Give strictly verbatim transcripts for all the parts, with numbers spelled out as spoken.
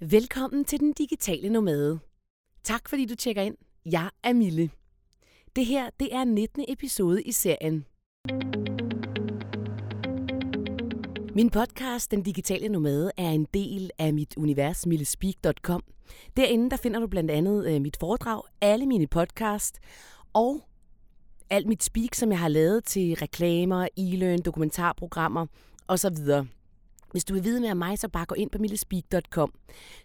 Velkommen til Den Digitale Nomade. Tak fordi du tjekker ind. Jeg er Mille. Det her, det er nittende episode i serien. Min podcast, Den Digitale Nomade, er en del af mit univers, millespeak punktum com. Derinde, der finder du blandt andet mit foredrag, alle mine podcast og alt mit speak, som jeg har lavet til reklamer, e-learn, dokumentarprogrammer osv. Hvis du vil vide mere om mig, så bare gå ind på millespeak punktum com.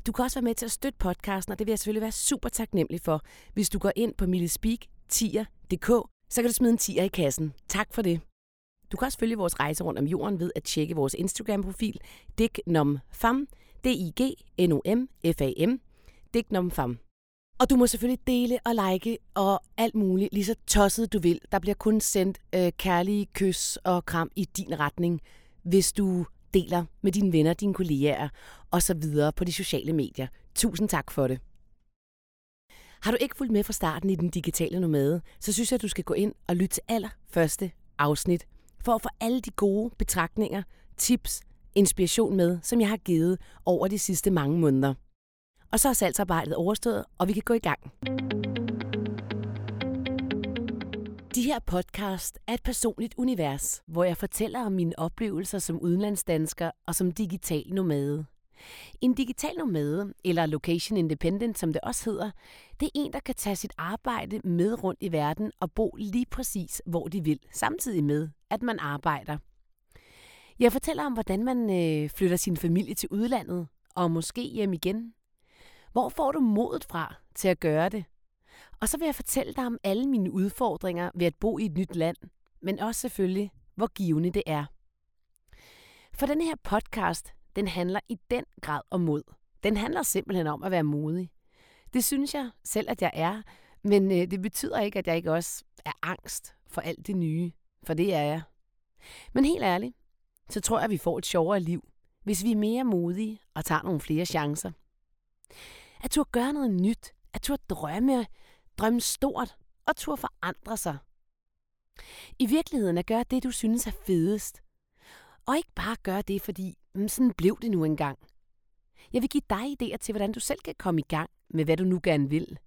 Du kan også være med til at støtte podcasten, og det vil jeg selvfølgelig være super taknemmelig for. Hvis du går ind på millespeak punktum dk, så kan du smide en tier i kassen. Tak for det. Du kan også følge vores rejse rundt om jorden ved at tjekke vores Instagram-profil dignomfam, D I G N O M F A M, dignomfam. Og du må selvfølgelig dele og like og alt muligt, lige så tosset du vil. Der bliver kun sendt øh, kærlige kys og kram i din retning, hvis du deler med dine venner, dine kolleger og så videre på de sociale medier. Tusind tak for det. Har du ikke fulgt med fra starten i Den Digitale Nomade, så synes jeg, at du skal gå ind og lytte til allerførste afsnit for at få alle de gode betragtninger, tips, inspiration med, som jeg har givet over de sidste mange måneder. Og så er salgsarbejdet overstået, og vi kan gå i gang. De her podcast er et personligt univers, hvor jeg fortæller om mine oplevelser som udenlandsdansker og som digital nomade. En digital nomade, eller location independent, som det også hedder, det er en, der kan tage sit arbejde med rundt i verden og bo lige præcis, hvor de vil, samtidig med, at man arbejder. Jeg fortæller om, hvordan man øh, flytter sin familie til udlandet og måske hjem igen. Hvor får du modet fra til at gøre det? Og så vil jeg fortælle dig om alle mine udfordringer ved at bo i et nyt land, men også selvfølgelig, hvor givende det er. For den her podcast, den handler i den grad om mod. Den handler simpelthen om at være modig. Det synes jeg selv, at jeg er, men det betyder ikke, at jeg ikke også er angst for alt det nye, for det er jeg. Men helt ærligt, så tror jeg, at vi får et sjovere liv, hvis vi er mere modige og tager nogle flere chancer. At turde gøre noget nyt, at turde drømme, drømme stort og turde forandre sig. I virkeligheden at gøre det, du synes er fedest. Og ikke bare gøre det, fordi sådan blev det nu engang. Jeg vil give dig idéer til, hvordan du selv kan komme i gang med, hvad du nu gerne vil.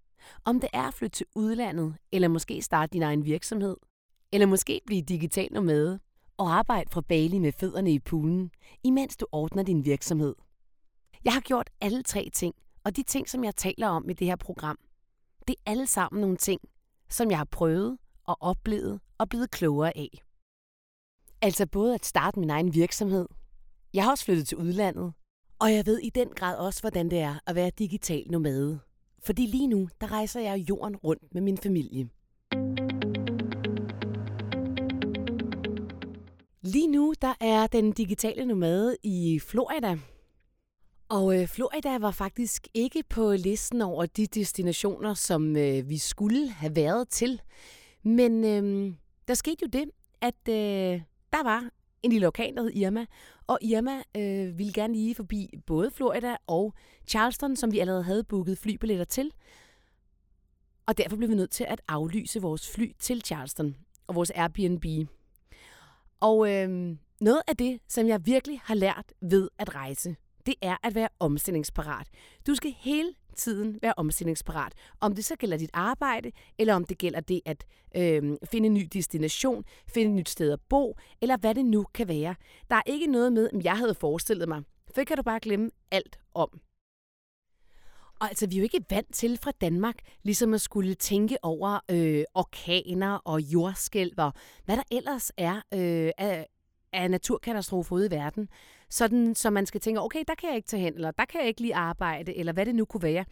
Om det er at flytte til udlandet, eller måske starte din egen virksomhed, eller måske blive digital nomade og arbejde fra Bali med fødderne i poolen, imens du ordner din virksomhed. Jeg har gjort alle tre ting, og de ting, som jeg taler om i det her program, det er alle sammen nogle ting, som jeg har prøvet og oplevet og blevet klogere af. Altså både at starte min egen virksomhed, jeg har også flyttet til udlandet, og jeg ved i den grad også, hvordan det er at være digital nomade. Fordi lige nu, der rejser jeg jorden rundt med min familie. Lige nu, der er Den Digitale Nomade i Florida. Og øh, Florida var faktisk ikke på listen over de destinationer, som øh, vi skulle have været til. Men øh, der skete jo det, at øh, der var en lille orkan, der hed Irma. Og Irma øh, ville gerne lige forbi både Florida og Charleston, som vi allerede havde booket flybilletter til. Og derfor blev vi nødt til at aflyse vores fly til Charleston og vores Airbnb. Og øh, noget af det, som jeg virkelig har lært ved at rejse, det er at være omstillingsparat. Du skal hele tiden være omstillingsparat. Om det så gælder dit arbejde, eller om det gælder det at øh, finde en ny destination, finde et nyt sted at bo, eller hvad det nu kan være. Der er ikke noget med, at jeg havde forestillet mig. For kan du bare glemme alt om. Og altså, vi er jo ikke vant til fra Danmark, ligesom at skulle tænke over øh, orkaner og jordskælv og hvad der ellers er øh, af, af naturkatastrofer ude i verden. Sådan, så man skal tænke, okay, der kan jeg ikke tage hen, eller der kan jeg ikke lige arbejde, eller hvad det nu kunne være.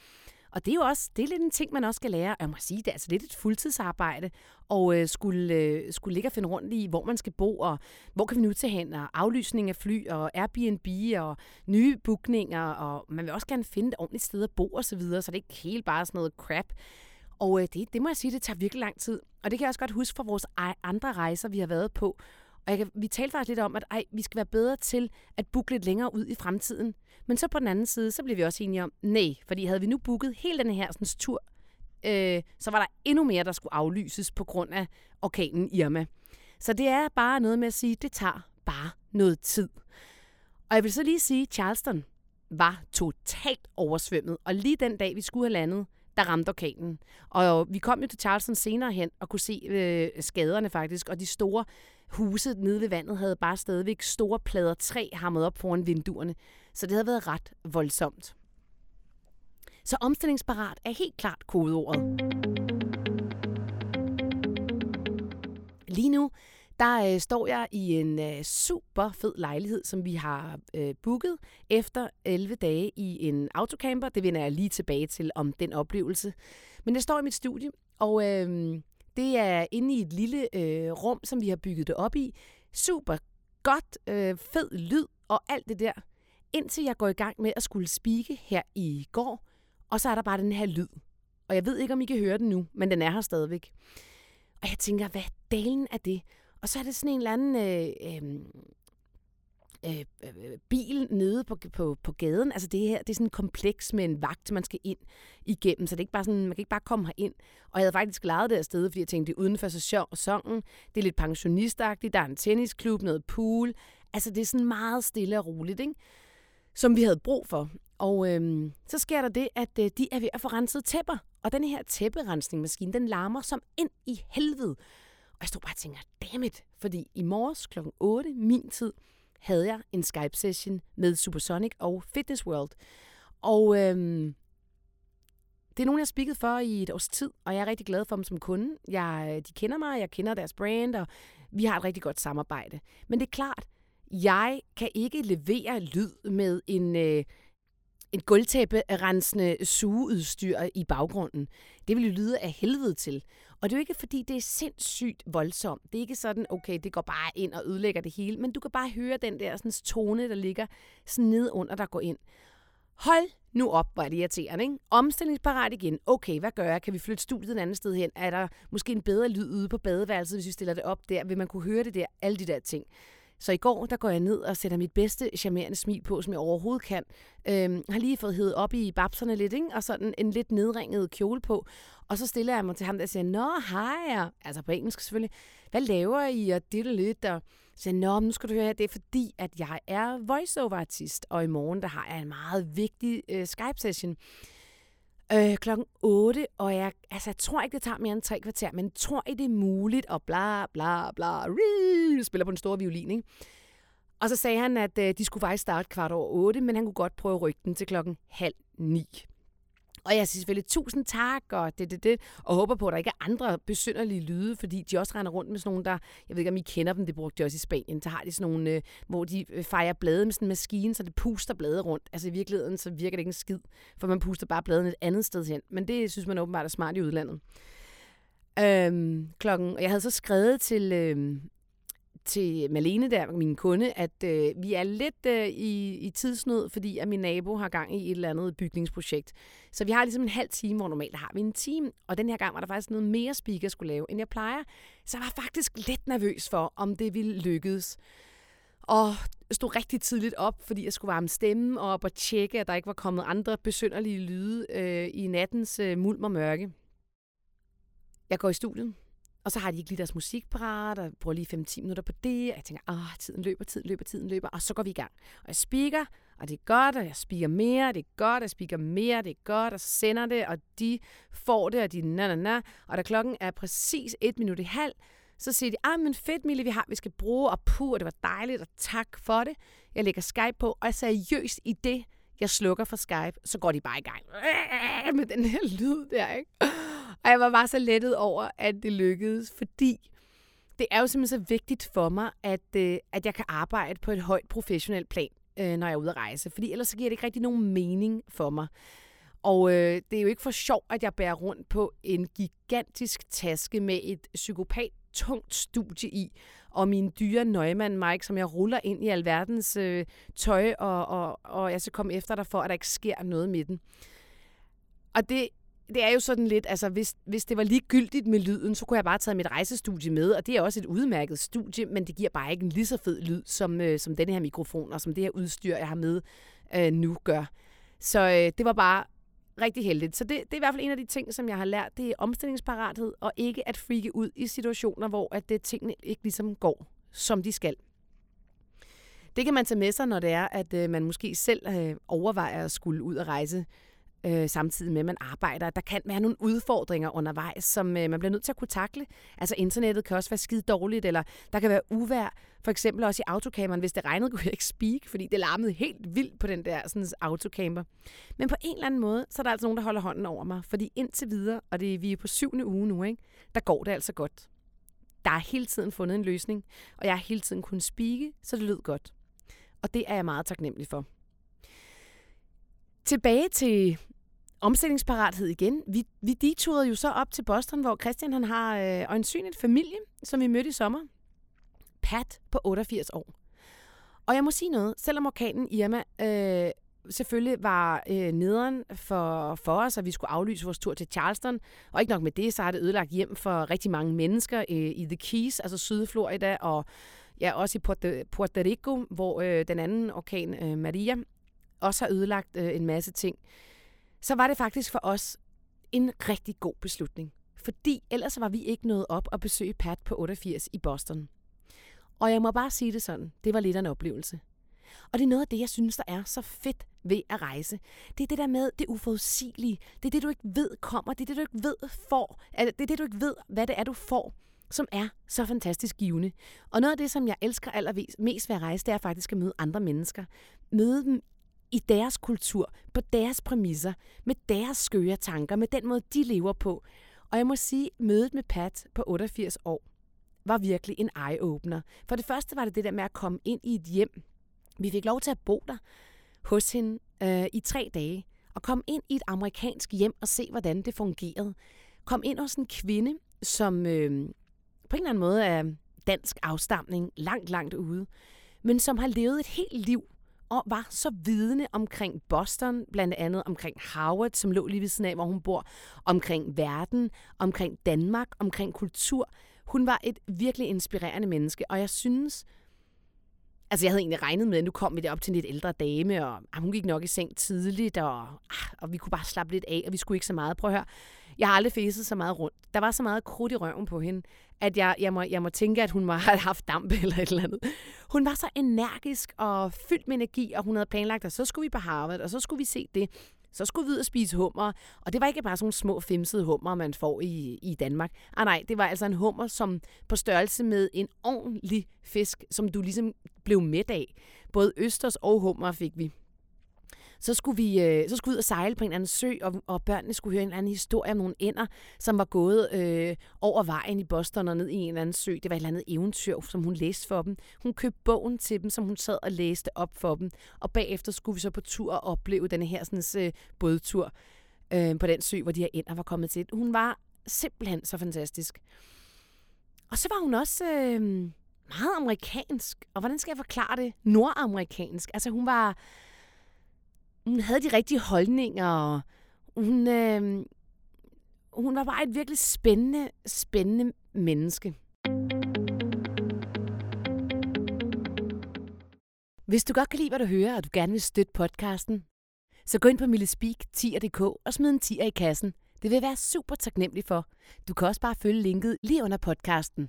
Og det er jo også, det er lidt en ting, man også skal lære. Jeg må sige, det er altså lidt et fuldtidsarbejde, og øh, skulle, øh, skulle ligge og finde rundt i, hvor man skal bo, og hvor kan vi nu tage hen, og aflysning af fly, og Airbnb, og nye bookninger, og man vil også gerne finde et ordentligt sted at bo, og så videre, så det er ikke helt bare sådan noget crap. Og øh, det, det må jeg sige, det tager virkelig lang tid. Og det kan jeg også godt huske fra vores andre rejser, vi har været på. Og jeg kan, vi talte faktisk lidt om, at ej, vi skal være bedre til at booke lidt længere ud i fremtiden. Men så på den anden side, så blev vi også enige om, nej, fordi havde vi nu booket hele den her sådan, tur, øh, så var der endnu mere, der skulle aflyses på grund af orkanen Irma. Så det er bare noget med at sige, det tager bare noget tid. Og jeg vil så lige sige, Charleston, var totalt oversvømmet. Og lige den dag, vi skulle have landet, der ramte orkanen. Og vi kom jo til Charleston senere hen og kunne se øh, skaderne faktisk, og de store huse nede ved vandet havde bare stadigvæk store plader træ hammet op foran vinduerne. Så det havde været ret voldsomt. Så omstillingsparat er helt klart kodeordet. Lige nu, der øh, står jeg i en øh, super fed lejlighed, som vi har øh, booket efter elleve dage i en autocamper. Det vender jeg lige tilbage til om den oplevelse. Men jeg står i mit studie, og øh, det er inde i et lille øh, rum, som vi har bygget det op i. Super godt, øh, fed lyd og alt det der. Indtil jeg går i gang med at skulle speake her i går, og så er der bare den her lyd. Og jeg ved ikke, om I kan høre den nu, men den er her stadigvæk. Og jeg tænker, hvad dalen er det? Og så er det sådan en eller anden øh, øh, øh, bil nede på, på, på gaden. Altså det her, det er sådan en kompleks med en vagt, man skal ind igennem. Så det er ikke bare sådan, man kan ikke bare komme herind. Og jeg havde faktisk lejet det afsted, fordi jeg tænkte, det er uden for sæsonen. Det er lidt pensionistagtigt. Der er en tennisklub, noget pool. Altså det er sådan meget stille og roligt, ikke? Som vi havde brug for. Og øh, så sker der det, at øh, de er ved at få renset tæpper. Og den her tæpperensningsmaskine, den larmer som ind i helvede. Og jeg stod bare og tænker, dammit, fordi i morges klokken otte, min tid, havde jeg en Skype-session med Supersonic og Fitness World. Og øhm, det er nogen, jeg har speaket for i et års tid, og jeg er rigtig glad for dem som kunde. Jeg, de kender mig, jeg kender deres brand, og vi har et rigtig godt samarbejde. Men det er klart, jeg kan ikke levere lyd med en... Øh, En gulvtæpperensende sugeudstyr i baggrunden. Det vil jo lyde af helvede til. Og det er jo ikke, fordi det er sindssygt voldsomt. Det er ikke sådan, okay, det går bare ind og ødelægger det hele. Men du kan bare høre den der sådan, tone, der ligger sådan ned under, der går ind. Hold nu op, hvor er det irriterende, ikke? Omstillingsparat igen. Okay, hvad gør jeg? Kan vi flytte studiet et andet sted hen? Er der måske en bedre lyd ude på badeværelset, hvis vi stiller det op der? Vil man kunne høre det der? Alle de der ting. Så i går, der går jeg ned og sætter mit bedste charmerende smil på, som jeg overhovedet kan. Øhm, har lige fået hævet op i babserne lidt, ikke? Og sådan en lidt nedringet kjole på. Og så stiller jeg mig til ham, der siger, nå, hej, altså på engelsk selvfølgelig. Hvad laver I? Og det er lidt, og så siger, nå, nu skal du høre her, det er fordi, at jeg er voiceover-artist. Og i morgen, der har jeg en meget vigtig øh, Skype-session. Øh, klokken otte, og jeg, altså, jeg tror ikke, det tager mere end tre kvarter, men tror I, det er muligt, og bla bla bla, ri, spiller på en stor violin, ikke? Og så sagde han, at øh, de skulle faktisk starte kvart over otte, men han kunne godt prøve at rykke den til klokken halv ni. Og jeg siger selvfølgelig, tusind tak, og det, det, det, og håber på, at der ikke er andre besynderlige lyde, fordi de også render rundt med sådan nogle, der, jeg ved ikke, om I kender dem, det brugte de også i Spanien, der har de sådan nogle, øh, hvor de fejrer blade med sådan en maskine, så det puster blade rundt. Altså i virkeligheden, så virker det ikke en skid, for man puster bare bladene et andet sted hen. Men det synes man åbenbart er smart i udlandet. Øhm, klokken, og jeg havde så skrevet til... Øh, til Malene der, min kunde, at øh, vi er lidt øh, i, i tidsnød, fordi at min nabo har gang i et eller andet bygningsprojekt. Så vi har ligesom en halv time, hvor normalt har vi en time, og den her gang var der faktisk noget mere speak, jeg skulle lave, end jeg plejer. Så jeg var faktisk lidt nervøs for, om det ville lykkes. Og stod rigtig tidligt op, fordi jeg skulle varme stemmen op og tjekke, at der ikke var kommet andre besynderlige lyde øh, i nattens øh, mulm og mørke. Jeg går i studiet. Og så har de ikke lige deres musik parat, og bruger lige fem til ti minutter på det. Og jeg tænker, åh, tiden løber, tiden løber, tiden løber. Og så går vi i gang. Og jeg speaker, og det er godt, og jeg speaker mere, og det er godt, og jeg speaker mere, og det er godt, og så sender det, og de får det, og de na na na. Og da klokken er præcis et minut i halv, så siger de, ah, men fedt, Mille, vi har, vi skal bruge, og puh, og det var dejligt, og tak for det. Jeg lægger Skype på, og seriøst i det, jeg slukker for Skype, så går de bare i gang med den her lyd der, ikke? Og jeg var bare så lettet over, at det lykkedes, fordi det er jo simpelthen så vigtigt for mig, at, øh, at jeg kan arbejde på et højt professionelt plan, øh, når jeg er ude at rejse. Fordi ellers så giver det ikke rigtig nogen mening for mig. Og øh, det er jo ikke for sjov, at jeg bærer rundt på en gigantisk taske med et psykopat tungt studie i, og min dyre nøgmand Mike, som jeg ruller ind i alverdens øh, tøj, og, og, og jeg skal komme efter dig for, at der ikke sker noget med den. Og det... Det er jo sådan lidt, altså hvis, hvis det var ligegyldigt med lyden, så kunne jeg bare tage mit rejsestudie med, og det er også et udmærket studie, men det giver bare ikke en lige så fed lyd, som, øh, som denne her mikrofon og som det her udstyr, jeg har med øh, nu gør. Så øh, det var bare rigtig heldigt. Så det, det er i hvert fald en af de ting, som jeg har lært, det er omstillingsparathed, og ikke at freake ud i situationer, hvor at det, tingene ikke ligesom går, som de skal. Det kan man tage med sig, når det er, at øh, man måske selv øh, overvejer at skulle ud og rejse, øh, samtidig med, at man arbejder. Der kan være nogle udfordringer undervejs, som øh, man bliver nødt til at kunne takle. Altså internettet kan også være skide dårligt, eller der kan være uvejr. For eksempel også i autocamperen. Hvis det regnede, kunne jeg ikke speak, fordi det larmede helt vildt på den der sådan, autocamper. Men på en eller anden måde, så er der altså nogen, der holder hånden over mig. Fordi indtil videre, og det, vi er på syvende uge nu, ikke, der går det altså godt. Der er hele tiden fundet en løsning, og jeg har hele tiden kunnet speake, så det lød godt. Og det er jeg meget taknemmelig for. Tilbage til omstillingsparathed igen. Vi, vi deturede jo så op til Boston, hvor Christian han har øh, øjensynligt familie, som vi mødte i sommer. Pat på otteogfirs år. Og jeg må sige noget, selvom orkanen Irma øh, selvfølgelig var øh, nederen for, for os, at vi skulle aflyse vores tur til Charleston. Og ikke nok med det, så har det ødelagt hjem for rigtig mange mennesker øh, i The Keys, altså Sydflorida, og ja, også i Puerto Rico, hvor øh, den anden orkan øh, Maria også har ødelagt øh, en masse ting. Så var det faktisk for os en rigtig god beslutning. Fordi ellers var vi ikke nået op og besøge Pat på otteogfirs i Boston. Og jeg må bare sige det sådan, det var lidt af en oplevelse. Og det er noget af det, jeg synes, der er så fedt ved at rejse. Det er det der med det uforudsigelige. Det er det, du ikke ved kommer. Det er det, du ikke ved får. Det er det, du ikke ved, hvad det er, du får, som er så fantastisk givende. Og noget af det, som jeg elsker allermest ved at rejse, det er faktisk at møde andre mennesker. Møde dem i deres kultur, på deres præmisser, med deres skøre tanker, med den måde, de lever på. Og jeg må sige, mødet med Pat på otteogfirs år var virkelig en eye-opener. For det første var det det der med at komme ind i et hjem. Vi fik lov til at bo der hos hende øh, i tre dage, og komme ind i et amerikansk hjem og se, hvordan det fungerede. Kom ind hos en kvinde, som øh, på en eller anden måde er dansk afstamning, langt, langt ude, men som har levet et helt liv og var så vidende omkring Boston, blandt andet omkring Harvard, som lå lige ved siden af, hvor hun bor, omkring verden, omkring Danmark, omkring kultur. Hun var et virkelig inspirerende menneske, og jeg synes, altså jeg havde egentlig regnet med, at nu kom vi derop til en lidt ældre dame, og ah, hun gik nok i seng tidligt, og, ah, og vi kunne bare slappe lidt af, og vi skulle ikke så meget. Prøv at høre, jeg har aldrig fæset så meget rundt. Der var så meget krudt i røven på hende, at jeg, jeg, må, jeg må tænke, at hun må have haft damp eller et eller andet. Hun var så energisk og fyldt med energi, og hun havde planlagt, at så skulle vi på Harvard, og så skulle vi se det. Så skulle vi ud og spise hummer, og det var ikke bare sådan nogle små femsede hummer, man får i, i Danmark. Ah nej, det var altså en hummer, som på størrelse med en ordentlig fisk, som du ligesom blev mæt af. Både østers og hummer fik vi. Så skulle vi, øh, så skulle vi ud og sejle på en eller anden sø, og, og børnene skulle høre en eller anden historie om nogle ænder, som var gået øh, over vejen i Boston og ned i en eller anden sø. Det var et eller andet eventyr, som hun læste for dem. Hun købte bogen til dem, som hun sad og læste op for dem. Og bagefter skulle vi så på tur og opleve denne her sådan, øh, bådtur øh, på den sø, hvor de her ænder var kommet til. Hun var simpelthen så fantastisk. Og så var hun også øh, meget amerikansk. Og hvordan skal jeg forklare det? Nordamerikansk. Altså hun var... Hun havde de rigtige holdninger, og hun, øh, hun var bare et virkelig spændende, spændende menneske. Hvis du godt kan lide, hvad du hører, og du gerne vil støtte podcasten, så gå ind på millespeak punktum d k og smid en tier i kassen. Det vil være super taknemmelig for. Du kan også bare følge linket lige under podcasten.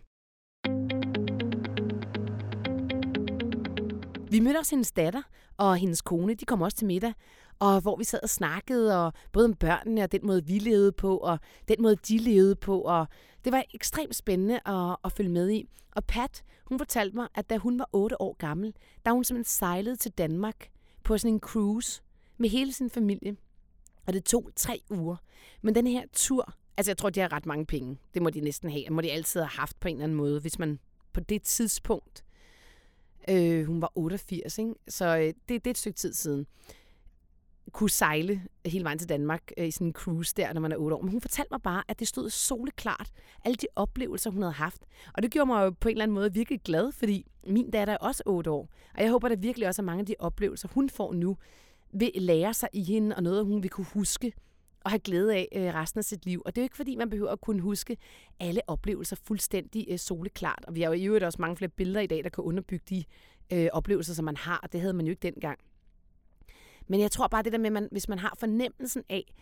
Vi mødte også hendes datter og hendes kone, de kom også til middag, og hvor vi sad og snakkede, og både om børnene og den måde, vi levede på, og den måde, de levede på, og det var ekstremt spændende at, at følge med i. Og Pat, hun fortalte mig, at da hun var otte år gammel, da hun simpelthen sejlede til Danmark på sådan en cruise med hele sin familie, og det tog tre uger. Men den her tur, altså jeg tror, de har ret mange penge, det må de næsten have, det må de altid have haft på en eller anden måde, hvis man på det tidspunkt... Øh, hun var otteogfirs, ikke? Så øh, det, det er et stykke tid siden. Kunne sejle hele vejen til Danmark øh, i sådan en cruise der, når man er otte år. Men hun fortalte mig bare, at det stod soleklart. Alle de oplevelser, hun havde haft. Og det gjorde mig jo på en eller anden måde virkelig glad, fordi min datter er også otte år. Og jeg håber da virkelig også, at mange af de oplevelser, hun får nu, vil lære sig i hende, og noget, hun vil kunne huske og have glæde af øh, resten af sit liv. Og det er jo ikke, fordi man behøver at kunne huske alle oplevelser fuldstændig øh, soleklart. Og vi har jo i øvrigt også mange flere billeder i dag, der kan underbygge de øh, oplevelser, som man har. Det havde man jo ikke dengang. Men jeg tror bare, det der med, at man, hvis man har fornemmelsen af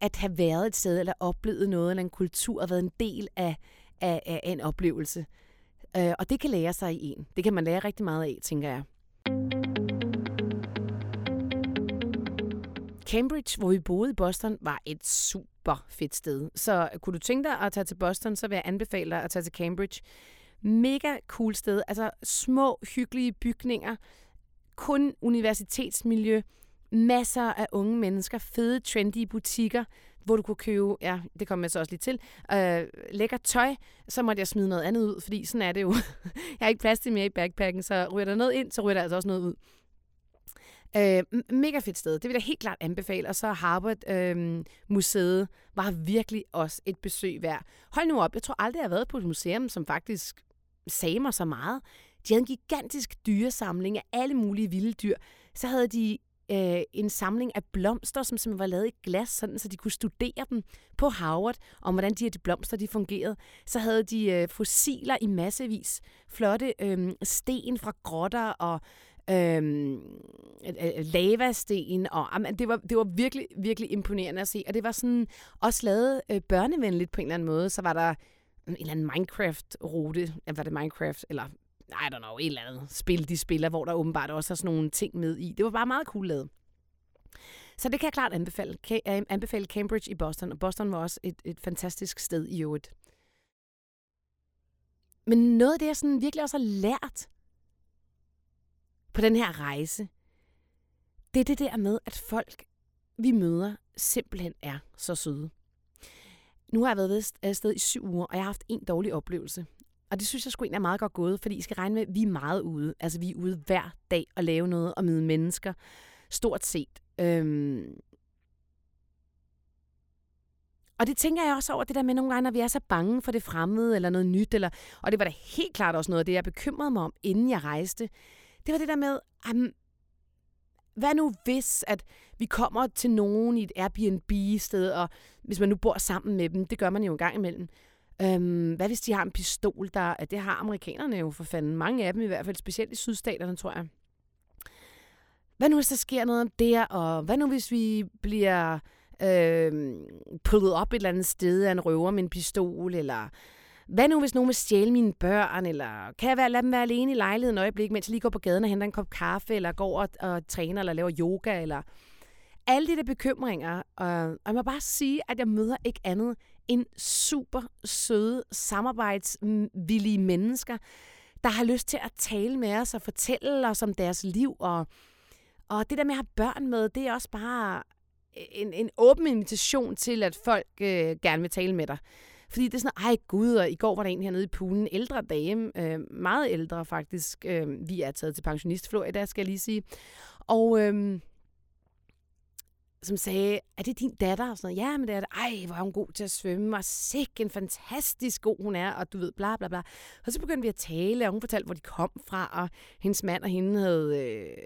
at have været et sted, eller oplevet noget, eller en kultur, og været en del af, af, af en oplevelse. Øh, og det kan lære sig i en. Det kan man lære rigtig meget af, tænker jeg. Cambridge, hvor vi boede i Boston, var et super fedt sted. Så kunne du tænke dig at tage til Boston, så vil jeg anbefale dig at tage til Cambridge. Mega cool sted. Altså små, hyggelige bygninger. Kun universitetsmiljø. Masser af unge mennesker. Fede, trendy butikker, hvor du kunne købe, ja, det kom jeg så også lige til, øh, lækker tøj. Så måtte jeg smide noget andet ud, fordi sådan er det jo. Jeg har ikke plads til mere i backpacken, så ryger der noget ind, så ryger der altså også noget ud. Øh, mega fedt sted. Det vil jeg helt klart anbefale. Og så Harvard øh, museet var virkelig også et besøg værd. Hold nu op, jeg tror aldrig, jeg har været på et museum, som faktisk sagde mig så meget. De havde en gigantisk dyresamling af alle mulige vilde dyr. Så havde de øh, en samling af blomster, som simpelthen var lavet i glas, sådan, så de kunne studere dem på Harvard, om hvordan de her de blomster de fungerede. Så havde de øh, fossiler i massevis. Flotte øh, sten fra grotter og Øhm, lavasten, og amen, det, var, det var virkelig, virkelig imponerende at se, og det var sådan også lavet øh, børnevenligt på en eller anden måde. Så var der en eller anden Minecraft-rute, var det Minecraft, eller I don't know, et eller andet spil, de spiller, hvor der åbenbart også er sådan nogle ting med i. Det var bare meget cool lavet. Så det kan jeg klart anbefale, kan jeg anbefale Cambridge i Boston, og Boston var også et, et fantastisk sted i øvrigt. Men noget af det, jeg sådan virkelig også har lært på den her rejse, det er det der med, at folk, vi møder, simpelthen er så søde. Nu har jeg været afsted i syv uger, og jeg har haft en dårlig oplevelse. Og det synes jeg sgu egentlig er meget godt gået, fordi I skal regne med, at vi er meget ude. Altså, vi er ude hver dag og lave noget og møde mennesker, stort set. Øhm Og det tænker jeg også over, det der med nogle gange, når vi er så bange for det fremmede eller noget nyt. Eller og det var da helt klart også noget af det, jeg bekymrede mig om, inden jeg rejste. Det var det der med, um, hvad nu hvis, at vi kommer til nogen i et Airbnb-sted, og hvis man nu bor sammen med dem, det gør man jo en gang imellem. Um, hvad hvis de har en pistol, der, det har amerikanerne jo for fanden. Mange af dem i hvert fald, specielt i sydstaterne, tror jeg. Hvad nu hvis der sker noget der, og hvad nu hvis vi bliver øh, pullet op et eller andet sted af en røver med en pistol, eller hvad nu, hvis nogen vil stjæle mine børn, eller kan jeg være, lade dem være alene i lejligheden et øjeblik, mens jeg lige går på gaden og henter en kop kaffe, eller går og, og træner, eller laver yoga, eller alle de der bekymringer. Og, og jeg må bare sige, at jeg møder ikke andet end super søde, samarbejdsvillige mennesker, der har lyst til at tale med os og fortælle os om deres liv. Og, og det der med at have børn med, det er også bare en, en åben invitation til, at folk øh, gerne vil tale med dig. Fordi det er sådan, ej gud, og i går var der en hernede i poolen, ældre dame, øh, meget ældre faktisk. Øh, vi er taget til pensionist Florida, skal jeg lige sige. Og øh, som sagde, er det din datter? Og sådan noget. Ja, men det er det. Ej, hvor er hun god til at svømme, og sikke en fantastisk god hun er, og du ved, bla bla bla. Og så begyndte vi at tale, og hun fortalte, hvor de kom fra, og hendes mand og hende havde øh,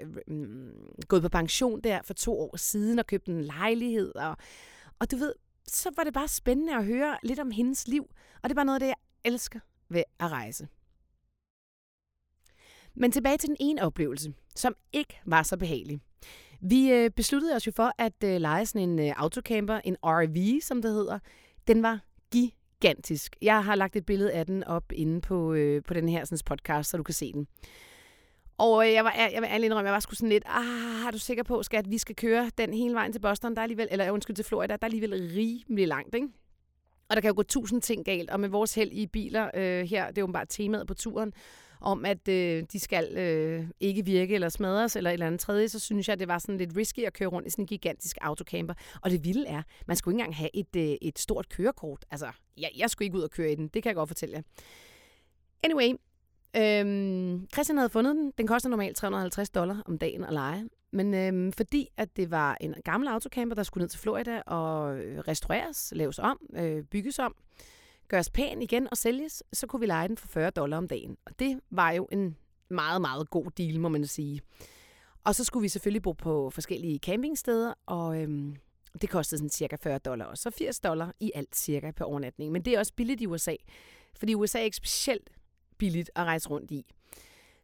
øh, øh, gået på pension der for to år siden, og købt en lejlighed, og, og du ved, så var det bare spændende at høre lidt om hendes liv, og det var noget af det, jeg elsker ved at rejse. Men tilbage til den ene oplevelse, som ikke var så behagelig. Vi besluttede os jo for at leje sådan en autocamper, en R V, som det hedder. Den var gigantisk. Jeg har lagt et billede af den op inde på, på den her sådan, podcast, så du kan se den. Og jeg var, jeg var ærlig indrømme, jeg var sgu sådan lidt, ah, er du sikker på, skat, at vi skal køre den hele vejen til Boston, der er alligevel, eller undskyld, til Florida, der er alligevel rimelig langt, ikke? Og der kan jo gå tusind ting galt, og med vores held i biler øh, her, det er jo bare temaet på turen, om at øh, de skal øh, ikke virke eller smadres, eller et eller andet tredje, så synes jeg, det var sådan lidt risky at køre rundt i sådan en gigantisk autocamper. Og det vilde er, man skulle ikke engang have et, øh, et stort kørekort. Altså, jeg, jeg skulle ikke ud og køre i den, det kan jeg godt fortælle jer. Anyway. Øhm, Christian havde fundet den. Den koster normalt tre hundrede og halvtreds dollar om dagen at leje. Men øhm, fordi at det var en gammel autocamper, der skulle ned til Florida og restaureres, laves om, øh, bygges om, gøres pæn igen og sælges, så kunne vi leje den for fyrre dollar om dagen. Og det var jo en meget, meget god deal, må man sige. Og så skulle vi selvfølgelig bo på forskellige campingsteder, og øhm, det kostede sådan cirka fyrre dollar, og så firs dollar i alt cirka per overnatning. Men det er også billigt i U S A, fordi U S A er ikke specielt billigt at rejse rundt i.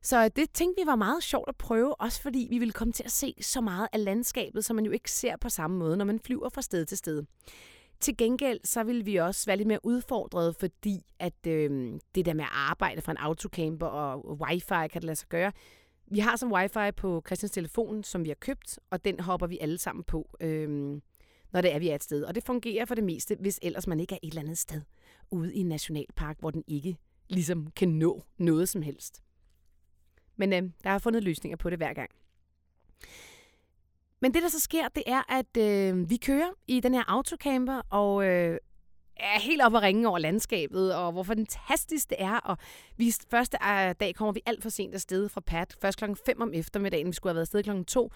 Så det tænkte vi var meget sjovt at prøve, også fordi vi ville komme til at se så meget af landskabet, som man jo ikke ser på samme måde, når man flyver fra sted til sted. Til gengæld så ville vi også være lidt mere udfordrede, fordi at øh, det der med at arbejde fra en autocamper og wifi kan det lade sig gøre, Vi har som wifi på Christians telefon, som vi har købt, og den hopper vi alle sammen på, øhm, når det er, vi er et sted. Og det fungerer for det meste, hvis ellers man ikke er et eller andet sted ude i en nationalpark, hvor den ikke ligesom kan nå noget som helst. Men øh, der har fundet løsninger på det hver gang. Men det, der så sker, det er, at øh, vi kører i den her autocamper, og øh, er helt oppe at ringe over landskabet, og hvor fantastisk det er. Og vi, første dag kommer vi alt for sent afsted fra Pat. Først klokken fem om eftermiddagen, vi skulle have været afsted klokken to.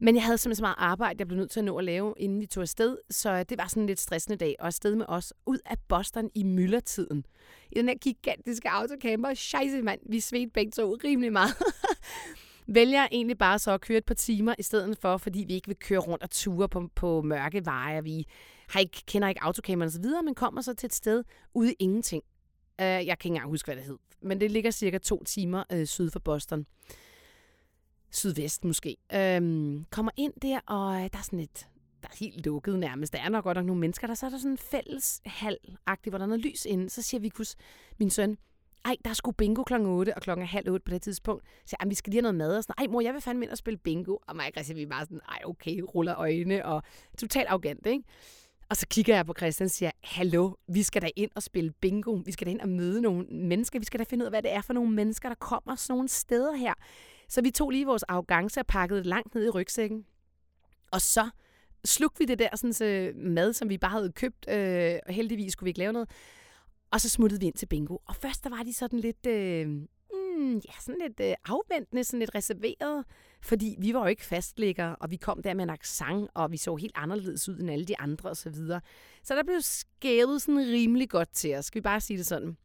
Men jeg havde simpelthen så meget arbejde, jeg blev nødt til at nå at lave, inden vi tog afsted. Så det var sådan en lidt stressende dag, og afsted med os ud af Boston i myldretiden. I den her gigantiske autocamper. Scheisse, mand, vi svedte begge to rimelig meget. Vælger egentlig bare så at køre et par timer i stedet for, fordi vi ikke vil køre rundt og ture på, på mørke veje. Vi har ikke, kender ikke autocamperne og så videre, men kommer så til et sted ude i ingenting. Uh, jeg kan ikke engang huske, hvad det hed. Men det ligger cirka to timer uh, syd for Boston. Sydvest måske. Uh, kommer ind der, og der er sådan et... Der er helt lukket nærmest. Der er nok godt nok nogle mennesker. Der så er der sådan en fælles hal-agtig, hvor der er noget lys inde. Så siger Vikus, min søn, ej, der er sgu bingo klokken otte, og klokken halv otte på det tidspunkt. Så jeg, vi skal lige have noget mad og sådan. Ej, mor, jeg vil fandme ind og spille bingo. Og mig og Christian, vi er bare sådan, ej, okay, ruller øjne og totalt arrogant, ikke? Og så kigger jeg på Christian og siger, hallo, vi skal da ind og spille bingo. Vi skal da ind og møde nogle mennesker. Vi skal da finde ud af, hvad det er for nogle mennesker, der kommer sådan nogle steder her. Så vi tog lige vores arrogance og pakkede det langt ned i rygsækken. Og så slugte vi det der sådan, så mad, som vi bare havde købt, øh, og heldigvis skulle vi ikke lave noget. Og så smuttede vi ind til bingo. Og først der var de sådan lidt, øh, mm, ja, sådan lidt øh, afventende, sådan lidt reserveret. Fordi vi var jo ikke fastliggere, og vi kom der med en accent, og vi så helt anderledes ud end alle de andre osv. Så, så der blev skævet sådan rimelig godt til os. Skal vi bare sige det sådan?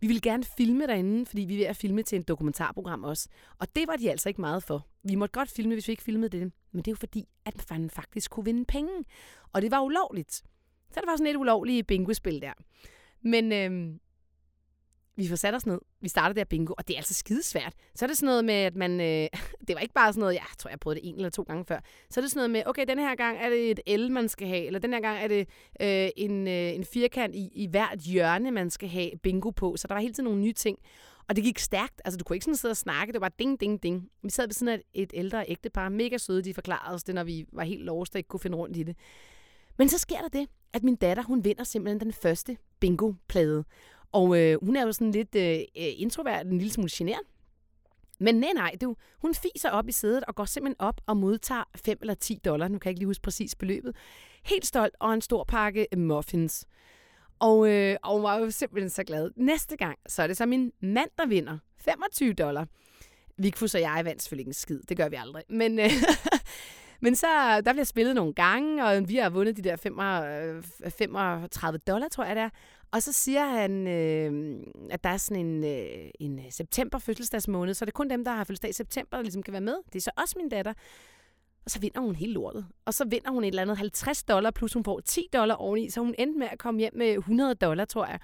Vi ville gerne filme derinde, fordi vi er ved at filme til en dokumentarprogram også. Og det var de altså ikke meget for. Vi måtte godt filme, hvis vi ikke filmede det. Men det er jo fordi, at man faktisk kunne vinde penge. Og det var ulovligt. Så det var sådan et ulovligt bingo-spil der. Men øhm, vi får sat os ned. Vi starter der bingo, og det er altså skidesvært. Så er det sådan noget med, at man... Øh, det var ikke bare sådan noget, jeg tror, jeg prøvede det en eller to gange før. Så er det sådan noget med, okay, den her gang er det et L, man skal have, eller den her gang er det øh, en, øh, en firkant i, i hvert hjørne, man skal have bingo på. Så der var hele tiden nogle nye ting. Og det gik stærkt. Altså, du kunne ikke sådan sidde og snakke. Det var ding, ding, ding. Vi sad ved sådan et, et ældre ægtepar. Mega søde, de forklarede os det, når vi var helt lost og ikke kunne finde rundt i det. Men så sker der det, at min datter, hun vinder simpelthen den første bingo-plade. Og øh, hun er jo sådan lidt øh, introvert, en lille smule genert. Men nej, nej, du, hun fiser op i sædet og går simpelthen op og modtager fem eller ti dollar. Nu kan jeg ikke lige huske præcis beløbet. Helt stolt og en stor pakke muffins. Og, øh, og hun var jo simpelthen så glad. Næste gang, så er det så min mand, der vinder. femogtyve dollar. Vigfus og jeg vandt selvfølgelig ikke en skid. Det gør vi aldrig. Men... Øh, Men så der bliver spillet nogle gange, og vi har vundet de der femogtredive dollar, tror jeg det er. Og så siger han, øh, at der er sådan en, øh, en september fødselsdagsmåned, så det er kun dem, der har fødselsdag i september, der ligesom kan være med. Det er så også min datter. Og så vinder hun hele lortet. Og så vinder hun et eller andet halvtreds dollar, plus hun får ti dollar oveni, så hun endte med at komme hjem med hundrede dollar, tror jeg.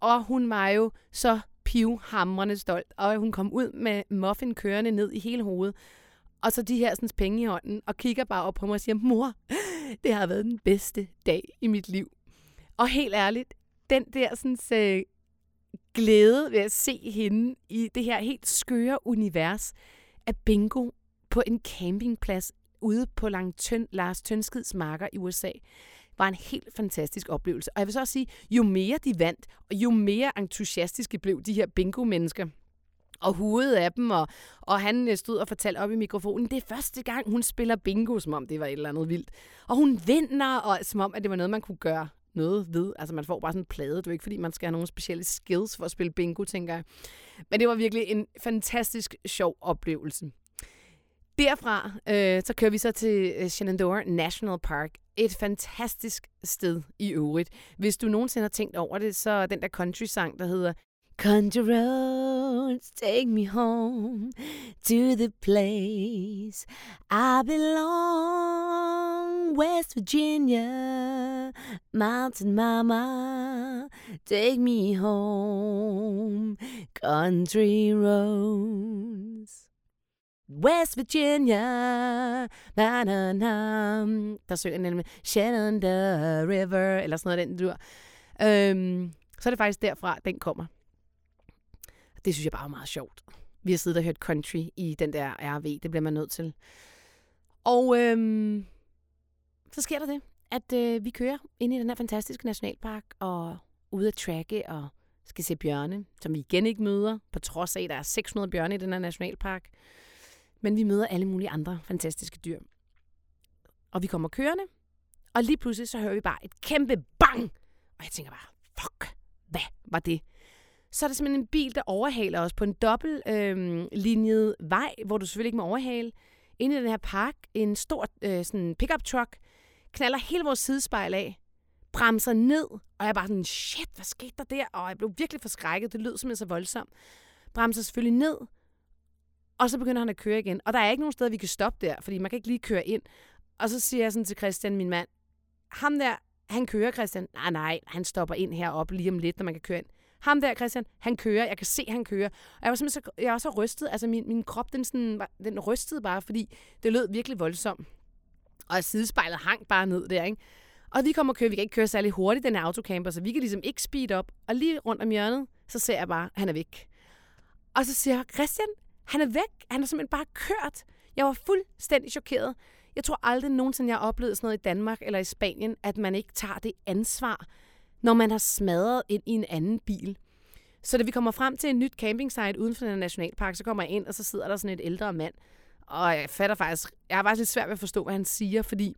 Og hun var jo så pivhamrende stolt, og hun kom ud med muffin kørende ned i hele hovedet. Og så de her sådan, penge i hånden, og kigger bare op på mig og siger, mor, det har været den bedste dag i mit liv. Og helt ærligt, den der sådan, så glæde ved at se hende i det her helt skøre univers af bingo på en campingplads ude på Langtøn, Lars Tønskids marker i U S A, var en helt fantastisk oplevelse. Og jeg vil så også sige, jo mere de vandt, og jo mere entusiastiske blev de her bingo-mennesker, og hovedet af dem, og, og han stod og fortalte op i mikrofonen, det er første gang, hun spiller bingo, som om det var et eller andet vildt. Og hun vinder, og som om, at det var noget, man kunne gøre noget ved. Altså, man får bare sådan en plade. Det er jo ikke, fordi man skal have nogle specielle skills for at spille bingo, tænker jeg. Men det var virkelig en fantastisk sjov oplevelse. Derfra, øh, så kører vi så til Shenandoah National Park. Et fantastisk sted i øvrigt. Hvis du nogensinde har tænkt over det, så den der country-sang, der hedder Country roads, take me home to the place I belong. West Virginia, Mountain Mama, take me home. Country roads, West Virginia, na na na. Der synger den med Shenandoah River, eller sådan noget af den dur. Øhm, så er det faktisk derfra, den kommer. Det synes jeg bare er meget sjovt. Vi har siddet og hørt country i den der R V. Det bliver man nødt til. Og øhm, så sker der det, at øh, vi kører ind i den her fantastiske nationalpark og ude at tracke og skal se bjørne, som vi igen ikke møder, på trods af, at der er seks hundrede bjørne i den her nationalpark. Men vi møder alle mulige andre fantastiske dyr. Og vi kommer kørende, og lige pludselig så hører vi bare et kæmpe bang! Og jeg tænker bare, fuck, hvad var det? Så er der simpelthen en bil, der overhaler os på en dobbeltlinjet øh, vej, hvor du selvfølgelig ikke må overhale. Inde i den her park, en stor øh, sådan pickup truck, knalder hele vores sidespejl af, bremser ned, og jeg bare sådan, shit, hvad skete der der? Og jeg blev virkelig forskrækket, det lød simpelthen så voldsomt. Bremser selvfølgelig ned, og så begynder han at køre igen. Og der er ikke nogen steder, vi kan stoppe der, fordi man kan ikke lige køre ind. Og så siger jeg sådan til Christian, min mand, ham der, han kører, Christian. Nej, nej, han stopper ind heroppe lige om lidt, når man kan køre ind. Ham der, Christian, han kører. Jeg kan se, han kører. Og jeg var simpelthen så, jeg var så rystet. Altså, min, min krop, den, sådan, den rystede bare, fordi det lød virkelig voldsomt. Og sidespejlet hang bare ned der, ikke? Og vi kommer og kører. Vi kan ikke køre særlig hurtigt, den her autocamper, så vi kan ligesom ikke speed op. Og lige rundt om hjørnet, så ser jeg bare, han er væk. Og så siger jeg, Christian, han er væk. Han er simpelthen bare kørt. Jeg var fuldstændig chokeret. Jeg tror aldrig nogensinde, jeg har oplevet sådan noget i Danmark eller i Spanien, at man ikke tager det ansvar, når man har smadret ind i en anden bil. Så da vi kommer frem til en nyt campingsite uden for den nationalpark, så kommer jeg ind, og så sidder der sådan et ældre mand. Og jeg fatter faktisk, jeg har faktisk lidt svært ved at forstå, hvad han siger, fordi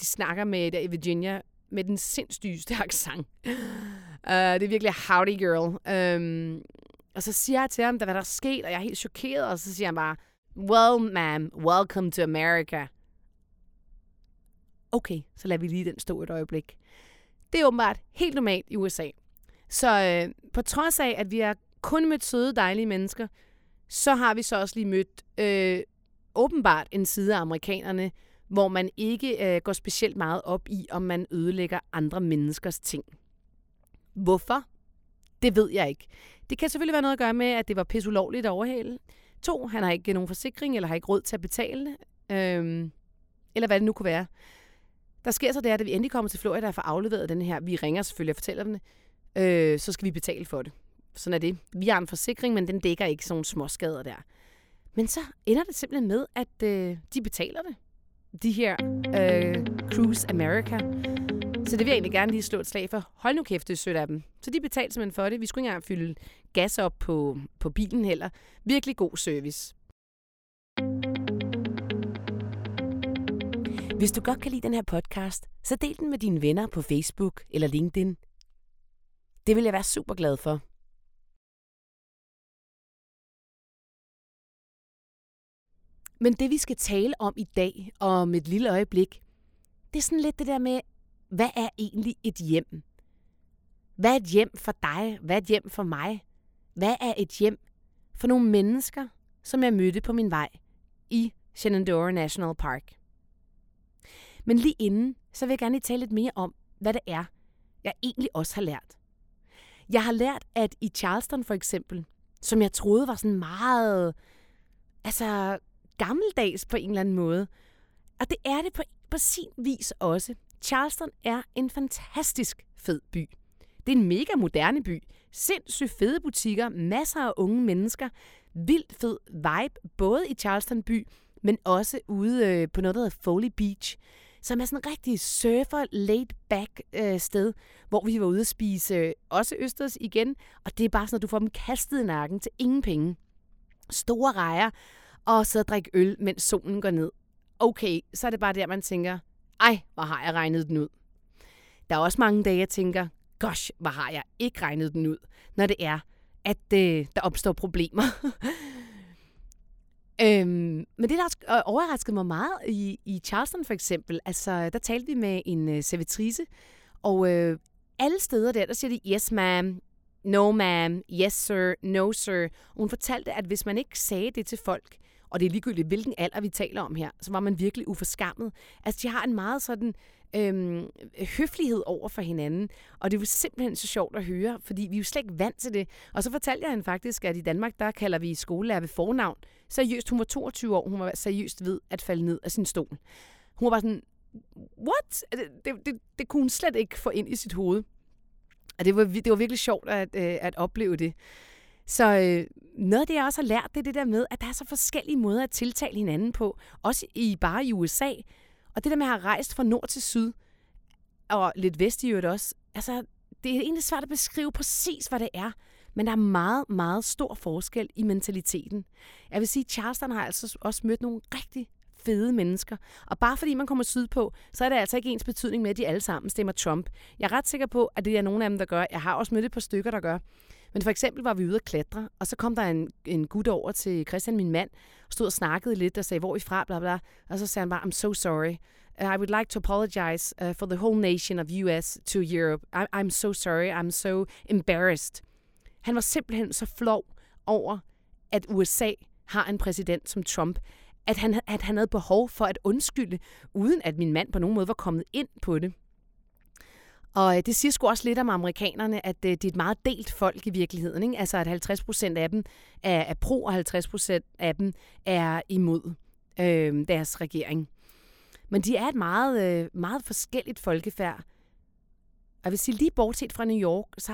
de snakker med der i Virginia med den sindssygeste accent. Uh, det er virkelig howdy girl. Um, og så siger jeg til ham, der, hvad der er sket, og jeg er helt chokeret, og så siger han bare, well ma'am, welcome to America. Okay, så lader vi lige den stå et øjeblik. Det er åbenbart helt normalt i U S A. Så øh, på trods af, at vi har kun mødt søde, dejlige mennesker, så har vi så også lige mødt øh, åbenbart en side af amerikanerne, hvor man ikke øh, går specielt meget op i, om man ødelægger andre menneskers ting. Hvorfor? Det ved jeg ikke. Det kan selvfølgelig være noget at gøre med, at det var pisse ulovligt at overhale. To, han har ikke nogen forsikring, eller har ikke råd til at betale. Øh, eller hvad det nu kunne være. Der sker så det, at vi endelig kommer til Florida og får afleveret den her. Vi ringer selvfølgelig og fortæller dem, øh, så skal vi betale for det. Sådan er det. Vi har en forsikring, men den dækker ikke sådan nogle småskader der. Men så ender det simpelthen med, at øh, de betaler det. De her øh, Cruise America. Så det vil jeg egentlig gerne lige slå et slag for. Hold nu kæft, det er sødt af dem. Så de betalte simpelthen for det. Vi skulle ikke engang fylde gas op på, på bilen heller. Virkelig god service. Hvis du godt kan lide den her podcast, så del den med dine venner på Facebook eller LinkedIn. Det vil jeg være super glad for. Men det vi skal tale om i dag, og om et lille øjeblik, det er sådan lidt det der med, hvad er egentlig et hjem? Hvad er et hjem for dig? Hvad er et hjem for mig? Hvad er et hjem for nogle mennesker, som jeg mødte på min vej i Shenandoah National Park? Men lige inden, så vil jeg gerne tale lidt mere om, hvad det er, jeg egentlig også har lært. Jeg har lært, at i Charleston for eksempel, som jeg troede var sådan meget altså, gammeldags på en eller anden måde, og det er det på, på sin vis også. Charleston er en fantastisk fed by. Det er en mega moderne by. Sindssygt fede butikker, masser af unge mennesker, vildt fed vibe, både i Charleston by, men også ude på noget, der hedder Foley Beach, som er sådan en rigtig surfer, laid-back øh, sted, hvor vi var ude at spise øh, også østers igen. Og det er bare sådan, at du får dem kastet i nakken til ingen penge. Store rejer, og så drikke øl, mens solen går ned. Okay, så er det bare der, man tænker, ej, hvor har jeg regnet den ud. Der er også mange dage, jeg tænker, gosh, hvor har jeg ikke regnet den ud, når det er, at øh, der opstår problemer. Øhm, men det, der overraskede mig meget i, i Charleston for eksempel, altså der talte vi med en øh, servitrice, og øh, alle steder der, der siger de, yes ma'am, no ma'am, yes sir, no sir. Og hun fortalte, at hvis man ikke sagde det til folk, og det er ligegyldigt, hvilken alder vi taler om her, så var man virkelig uforskammet. Altså de har en meget sådan øhm, høflighed over for hinanden, og det er jo simpelthen så sjovt at høre, fordi vi er jo slet ikke vant til det. Og så fortalte jeg hende faktisk, at i Danmark, der kalder vi skolelærer ved fornavn. Seriøst, hun var toogtyve år, hun var seriøst ved at falde ned af sin stol. Hun var bare sådan, what? Det, det, det kunne hun slet ikke få ind i sit hoved. Og det var, det var virkelig sjovt at, at opleve det. Så øh, noget af det, jeg også har lært, det er det der med, at der er så forskellige måder at tiltale hinanden på. Også i bare i U S A. Og det der med at have rejst fra nord til syd, og lidt vest i øvrigt også. Altså, det er egentlig svært at beskrive præcis, hvad det er. Men der er meget, meget stor forskel i mentaliteten. Jeg vil sige, at Charleston har altså også mødt nogle rigtig fede mennesker. Og bare fordi man kommer sydpå, så er det altså ikke ens betydning med, at de alle sammen stemmer Trump. Jeg er ret sikker på, at det er nogle af dem, der gør. Jeg har også mødt et par stykker, der gør. Men for eksempel var vi ude at klatre, og så kom der en, en gut over til Christian, min mand, og stod og snakkede lidt og sagde, hvor er I fra, bla bla, og så sagde han bare, I'm so sorry. I would like to apologize for the whole nation of U S to Europe. I, I'm so sorry. I'm so embarrassed. Han var simpelthen så flov over, at U S A har en præsident som Trump, at han, at han havde behov for at undskylde, uden at min mand på nogen måde var kommet ind på det. Og det siger sgu også lidt om amerikanerne, at det er et meget delt folk i virkeligheden, ikke? Altså at halvtreds procent af dem er, er pro, og halvtreds procent af dem er imod øh, deres regering. Men de er et meget, meget forskelligt folkefærd. Og hvis I lige bortset fra New York, så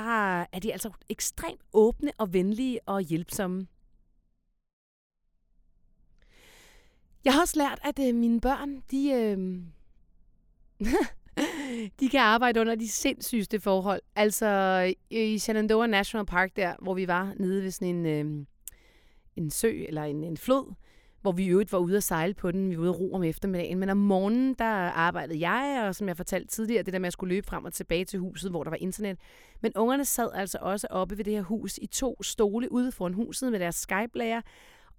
er de altså ekstremt åbne og venlige og hjælpsomme. Jeg har også lært, at øh, mine børn, de, øh, de kan arbejde under de sindssygeste forhold. Altså i Shenandoah National Park der, hvor vi var nede ved sådan en, øh, en sø eller en, en flod, hvor vi i øvrigt var ude at sejle på den. Vi var ude at ro om eftermiddagen. Men om morgenen, der arbejdede jeg, og som jeg fortalte tidligere, det der med at skulle løbe frem og tilbage til huset, hvor der var internet. Men ungerne sad altså også oppe ved det her hus i to stole ude foran huset med deres Skype-lærer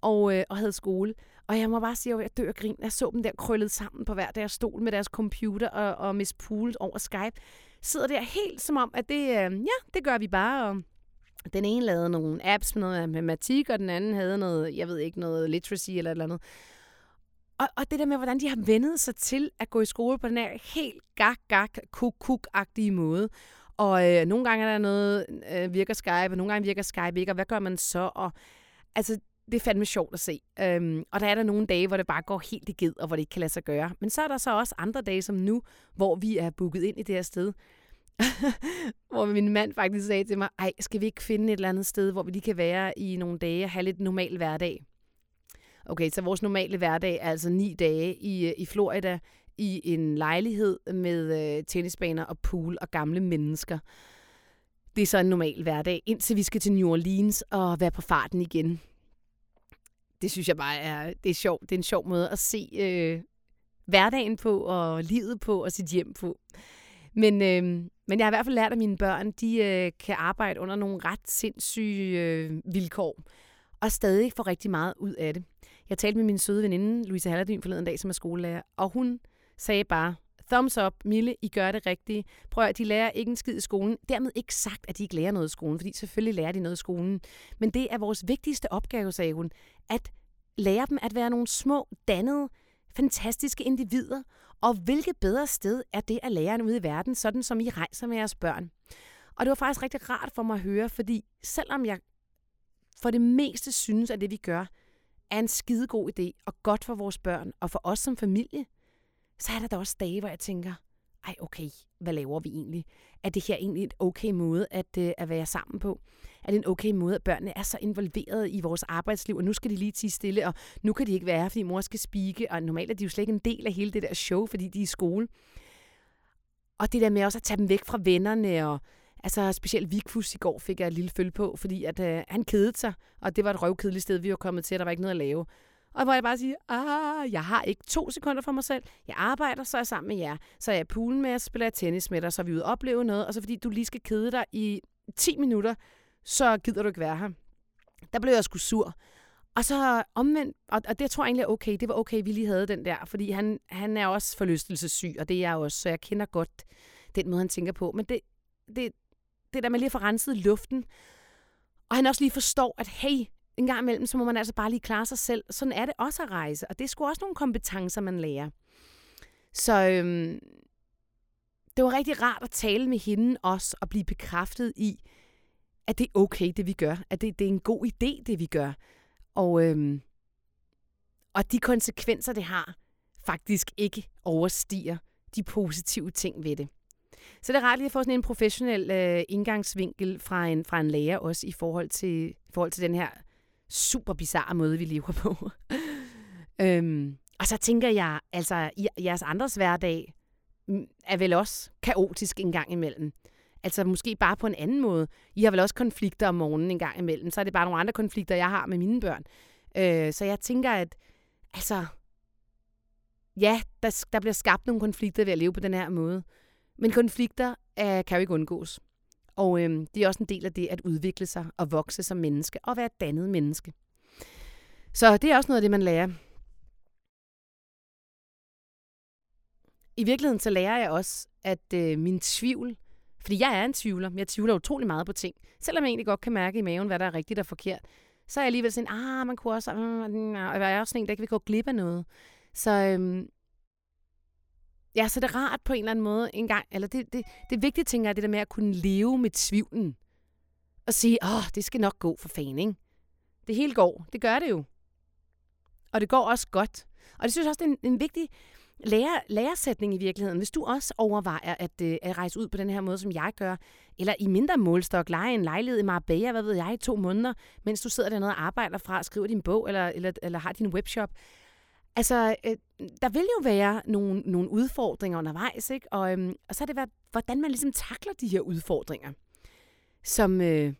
og, øh, og havde skole. Og jeg må bare sige, at jeg dør og grin. Jeg så dem der krøllet sammen på hver deres stol med deres computer og, og Miss Poole over Skype. Sidder der helt som om, at det, øh, ja, det gør vi bare, og den ene lavede nogle apps med noget matematik, og den anden havde noget, jeg ved ikke, noget literacy eller et eller andet. Og, og det der med, hvordan de har vendet sig til at gå i skole på den her helt gak-gak-kuk-kuk-agtige måde. Og øh, nogle gange er der noget, øh, virker Skype, og nogle gange virker Skype ikke, og hvad gør man så? Og, altså, det er fandme sjovt at se. Øhm, og der er der nogle dage, hvor det bare går helt i ged, og hvor det ikke kan lade sig gøre. Men så er der så også andre dage som nu, hvor vi er booket ind i det her sted. Hvor min mand faktisk sagde til mig, ej, skal vi ikke finde et eller andet sted, hvor vi lige kan være i nogle dage og have lidt normal hverdag? Okay, så vores normale hverdag er altså ni dage i, i Florida i en lejlighed med øh, tennisbaner og pool og gamle mennesker. Det er så en normal hverdag, indtil vi skal til New Orleans og være på farten igen. Det synes jeg bare er, det er sjovt. Det er en sjov måde at se øh, hverdagen på og livet på og sit hjem på. Men, øh, men jeg har i hvert fald lært, at mine børn de, øh, kan arbejde under nogle ret sindssyge øh, vilkår, og stadig får rigtig meget ud af det. Jeg talte med min søde veninde, Louise Halladin, forleden dag, som er skolelærer, og hun sagde bare, thumbs up, Mille, I gør det rigtige. Prøv at de lærer ikke en skid i skolen. Dermed ikke sagt, at de ikke lærer noget i skolen, fordi selvfølgelig lærer de noget i skolen. Men det er vores vigtigste opgave, sagde hun, at lære dem at være nogle små, dannede, fantastiske individer, og hvilket bedre sted er det at lære ude i verden, sådan som I rejser med jeres børn. Og det var faktisk rigtig rart for mig at høre, fordi selvom jeg for det meste synes, at det vi gør, er en skidegod idé, og godt for vores børn, og for os som familie, så er der da også dage, hvor jeg tænker, ej okay, hvad laver vi egentlig? Er det her egentlig et okay måde at, øh, at være sammen på? Er det en okay måde, at børnene er så involveret i vores arbejdsliv, og nu skal de lige tie stille, og nu kan de ikke være, fordi mor skal speake, og normalt er de jo slet ikke en del af hele det der show, fordi de er i skole. Og det der med også at tage dem væk fra vennerne, og altså specielt Vigfus i går fik jeg et lille følge på, fordi at, øh, han kedede sig, og det var et røvkedeligt sted, vi var kommet til, og der var ikke noget at lave. Og hvor jeg bare siger, ah, jeg har ikke to sekunder for mig selv. Jeg arbejder, så er jeg sammen med jer. Så er jeg i poolen med jer, så spiller jeg tennis med dig, så er vi ude og opleve noget. Og så fordi du lige skal kede dig i ti minutter, så gider du ikke være her. Der blev jeg sgu sur. Og så omvendt, og det tror jeg egentlig er okay. Det var okay, vi lige havde den der. Fordi han, han er også forlystelsessyg, og det er jeg også. Så jeg kender godt den måde, han tænker på. Men det, det, det der med lige at få renset luften. Og han også lige forstår, at hey, en gang imellem, så må man altså bare lige klare sig selv. Sådan er det også at rejse, og det er sgu også nogle kompetencer, man lærer. Så øhm, det var rigtig rart at tale med hende også, og blive bekræftet i, at det er okay, det vi gør. At det, det er en god idé, det vi gør. Og, øhm, og de konsekvenser, det har, faktisk ikke overstiger de positive ting ved det. Så det er rart lige at få sådan en professionel øh, indgangsvinkel fra en, fra en lærer også i forhold til, i forhold til den her super bizarre måde, vi lever på. øhm, og så tænker jeg, altså jeres andres hverdag er vel også kaotisk en gang imellem. Altså måske bare på en anden måde. I har vel også konflikter om morgenen en gang imellem. Så er det bare nogle andre konflikter, jeg har med mine børn. Øh, så jeg tænker, at altså, ja, der, der bliver skabt nogle konflikter ved at leve på den her måde. Men konflikter øh, kan jo ikke undgås. Og øh, det er også en del af det at udvikle sig og vokse som menneske og være et dannet menneske. Så det er også noget af det, man lærer. I virkeligheden så lærer jeg også, at øh, min tvivl, fordi jeg er en tvivler, jeg tvivler utrolig meget på ting, selvom jeg egentlig godt kan mærke i maven, hvad der er rigtigt og forkert, så er jeg alligevel sådan, ah, man kunne også, mm, og jeg er også sådan en, der ikke vil gå glip af noget. Så, øhm, ja, så det er rart på en eller anden måde en gang, eller det, det, det vigtige, tænker jeg, det der med at kunne leve med tvivlen, og sige, åh, oh, det skal nok gå for fanden, ikke? Det hele går, det gør det jo. Og det går også godt. Og det synes jeg også, det er en, en vigtig Lærer, læresætning i virkeligheden. Hvis du også overvejer at, øh, at rejse ud på den her måde, som jeg gør, eller i mindre målstok, leje en lejlighed i Marbella, hvad ved jeg, i to måneder, mens du sidder dernede og arbejder fra, skriver din bog, eller, eller, eller har din webshop. Altså, øh, der vil jo være nogle, nogle udfordringer undervejs, ikke? Og, øh, og så har det været, hvordan man ligesom takler de her udfordringer, som, øh,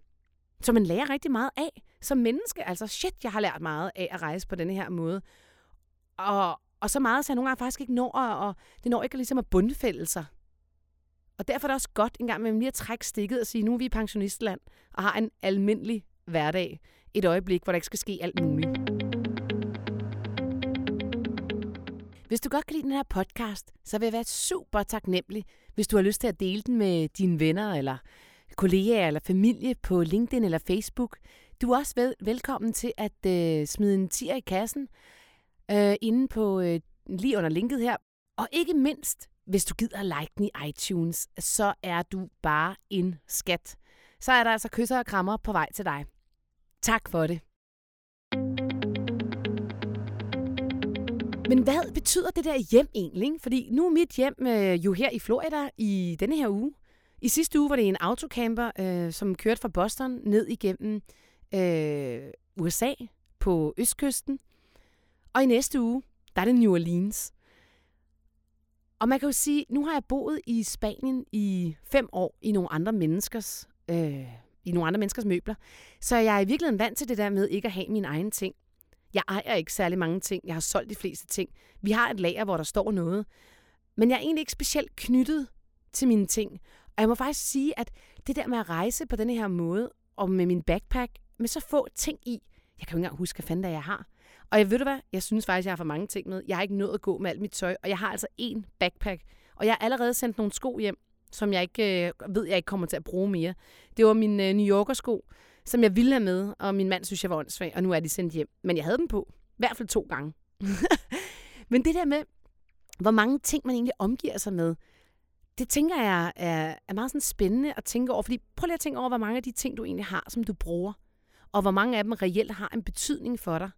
som man lærer rigtig meget af som menneske. Altså, shit, jeg har lært meget af at rejse på den her måde. Og Og så meget, så jeg nogle gange faktisk ikke når, og det når ikke ligesom at bundfælde sig. Og derfor er det også godt en gang med lige at trække stikket og sige, nu er vi i pensionistland og har en almindelig hverdag. Et øjeblik, hvor der ikke skal ske alt muligt. Hvis du godt kan lide den her podcast, så vil jeg være super taknemmelig, hvis du har lyst til at dele den med dine venner, eller kollegaer, eller familie på LinkedIn eller Facebook. Du er også velkommen til at øh, smide en tier i kassen, Øh, inde på øh, lige under linket her. Og ikke mindst, hvis du gider at like den i iTunes, så er du bare en skat. Så er der altså kysser og krammer på vej til dig. Tak for det. Men hvad betyder det der hjem egentlig? Fordi nu er mit hjem øh, jo her i Florida i denne her uge. I sidste uge var det en autocamper, øh, som kørte fra Boston ned igennem øh, U S A på østkysten. Og i næste uge, der er det New Orleans. Og man kan jo sige, nu har jeg boet i Spanien i fem år i nogle andre menneskers, øh, i nogle andre menneskers møbler. Så jeg er i virkeligheden vant til det der med ikke at have mine egne ting. Jeg ejer ikke særlig mange ting. Jeg har solgt de fleste ting. Vi har et lager, hvor der står noget. Men jeg er egentlig ikke specielt knyttet til mine ting. Og jeg må faktisk sige, at det der med at rejse på denne her måde, og med min backpack, med så få ting i, jeg kan jo ikke engang huske, hvad fanden der jeg har. Og jeg ved du hvad, jeg synes faktisk, jeg har for mange ting med. Jeg har ikke nået at gå med alt mit tøj, og jeg har altså én backpack. Og jeg har allerede sendt nogle sko hjem, som jeg ikke øh, ved, jeg ikke kommer til at bruge mere. Det var mine øh, New Yorker-sko, som jeg ville have med, og min mand synes, jeg var åndssvag, og nu er de sendt hjem. Men jeg havde dem på, i hvert fald to gange. Men det der med, hvor mange ting man egentlig omgiver sig med, det tænker jeg er, er meget sådan spændende at tænke over. Fordi prøv lige at tænke over, hvor mange af de ting, du egentlig har, som du bruger, og hvor mange af dem reelt har en betydning for dig.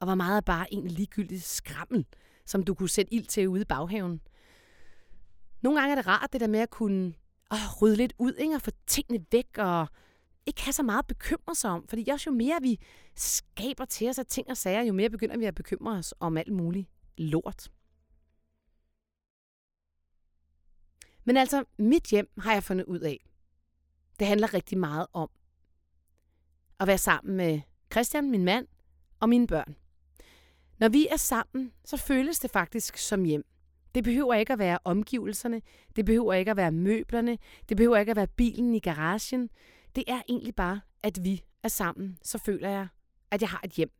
Og hvor meget er bare en ligegyldig skrammel, som du kunne sætte ild til ude i baghaven. Nogle gange er det rart, det der med at kunne åh, rydde lidt ud, ikke? Og få tingene væk, og ikke have så meget at bekymre sig om. Fordi også jo mere vi skaber til os af ting og sager, jo mere begynder vi at bekymre os om alt muligt lort. Men altså, mit hjem har jeg fundet ud af. Det handler rigtig meget om at være sammen med Christian, min mand, og mine børn. Når vi er sammen, så føles det faktisk som hjem. Det behøver ikke at være omgivelserne, det behøver ikke at være møblerne, det behøver ikke at være bilen i garagen. Det er egentlig bare, at vi er sammen, så føler jeg, at jeg har et hjem.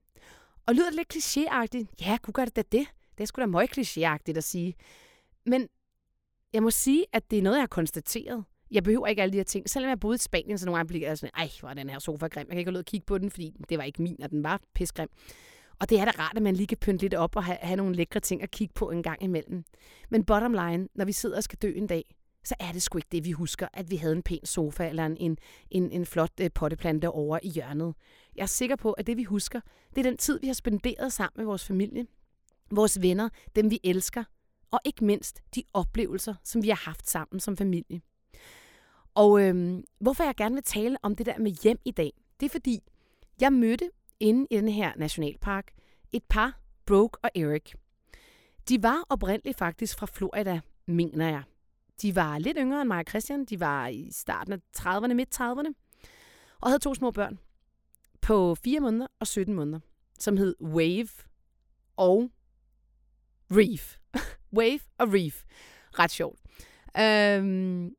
Og lyder det lidt klichéagtigt? Ja, kunne gøre det da det. Det er sgu da meget klichéagtigt at sige. Men jeg må sige, at det er noget, jeg har konstateret. Jeg behøver ikke alle de her ting. Selvom jeg boede i Spanien, så nogle gange bliver jeg sådan, ej, hvor er den her sofa grim. Jeg kan ikke holde ud at kigge på den, fordi det var ikke min, og den var pissegrim. Og det er da rart, at man lige kan pynte lidt op og have, have nogle lækre ting at kigge på en gang imellem. Men bottom line, når vi sidder og skal dø en dag, så er det sgu ikke det, vi husker, at vi havde en pæn sofa eller en, en, en, en flot potteplante over i hjørnet. Jeg er sikker på, at det vi husker, det er den tid, vi har spenderet sammen med vores familie, vores venner, dem vi elsker, og ikke mindst de oplevelser, som vi har haft sammen som familie. Og øhm, hvorfor jeg gerne vil tale om det der med hjem i dag, det er fordi, jeg mødte inde i den her nationalpark et par, Brooke og Eric. De var oprindeligt faktisk fra Florida, mener jeg. De var lidt yngre end mig og Christian. De var i starten af trediverne, midt trediverne. Og havde to små børn på fire måneder og sytten måneder, som hed Wave og Reef. Wave og Reef. Ret sjovt. Øhm,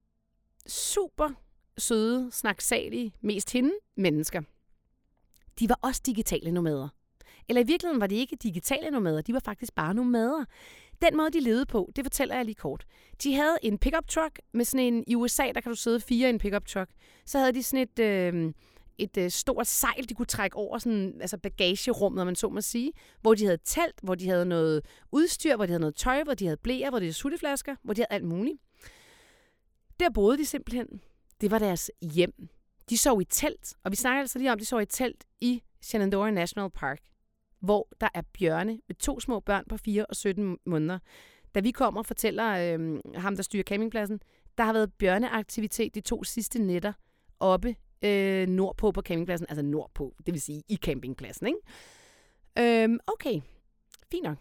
super søde, snaksalige, mest hende mennesker. De var også digitale nomader. Eller i virkeligheden var det ikke digitale nomader, de var faktisk bare nomader. Den måde, de levede på, det fortæller jeg lige kort. De havde en pickup truck med sådan en... I U S A, der kan du sidde fire i en pickup truck. Så havde de sådan et, øh, et øh, stort sejl, de kunne trække over sådan, altså bagagerummet, man så må sige. Hvor de havde telt, hvor de havde noget udstyr, hvor de havde noget tøj, hvor de havde bleer, hvor de havde sutteflasker, hvor de havde alt muligt. Der boede de simpelthen. Det var deres hjem. De sov i telt, og vi snakker altså lige om, de sov i telt i Shenandoah National Park, hvor der er bjørne med to små børn på fire og sytten måneder. Da vi kommer og fortæller øh, ham, der styrer campingpladsen, der har været bjørneaktivitet de to sidste nætter oppe øh, nordpå på campingpladsen. Altså nordpå, det vil sige i campingpladsen, ikke? Øh, okay, fint nok.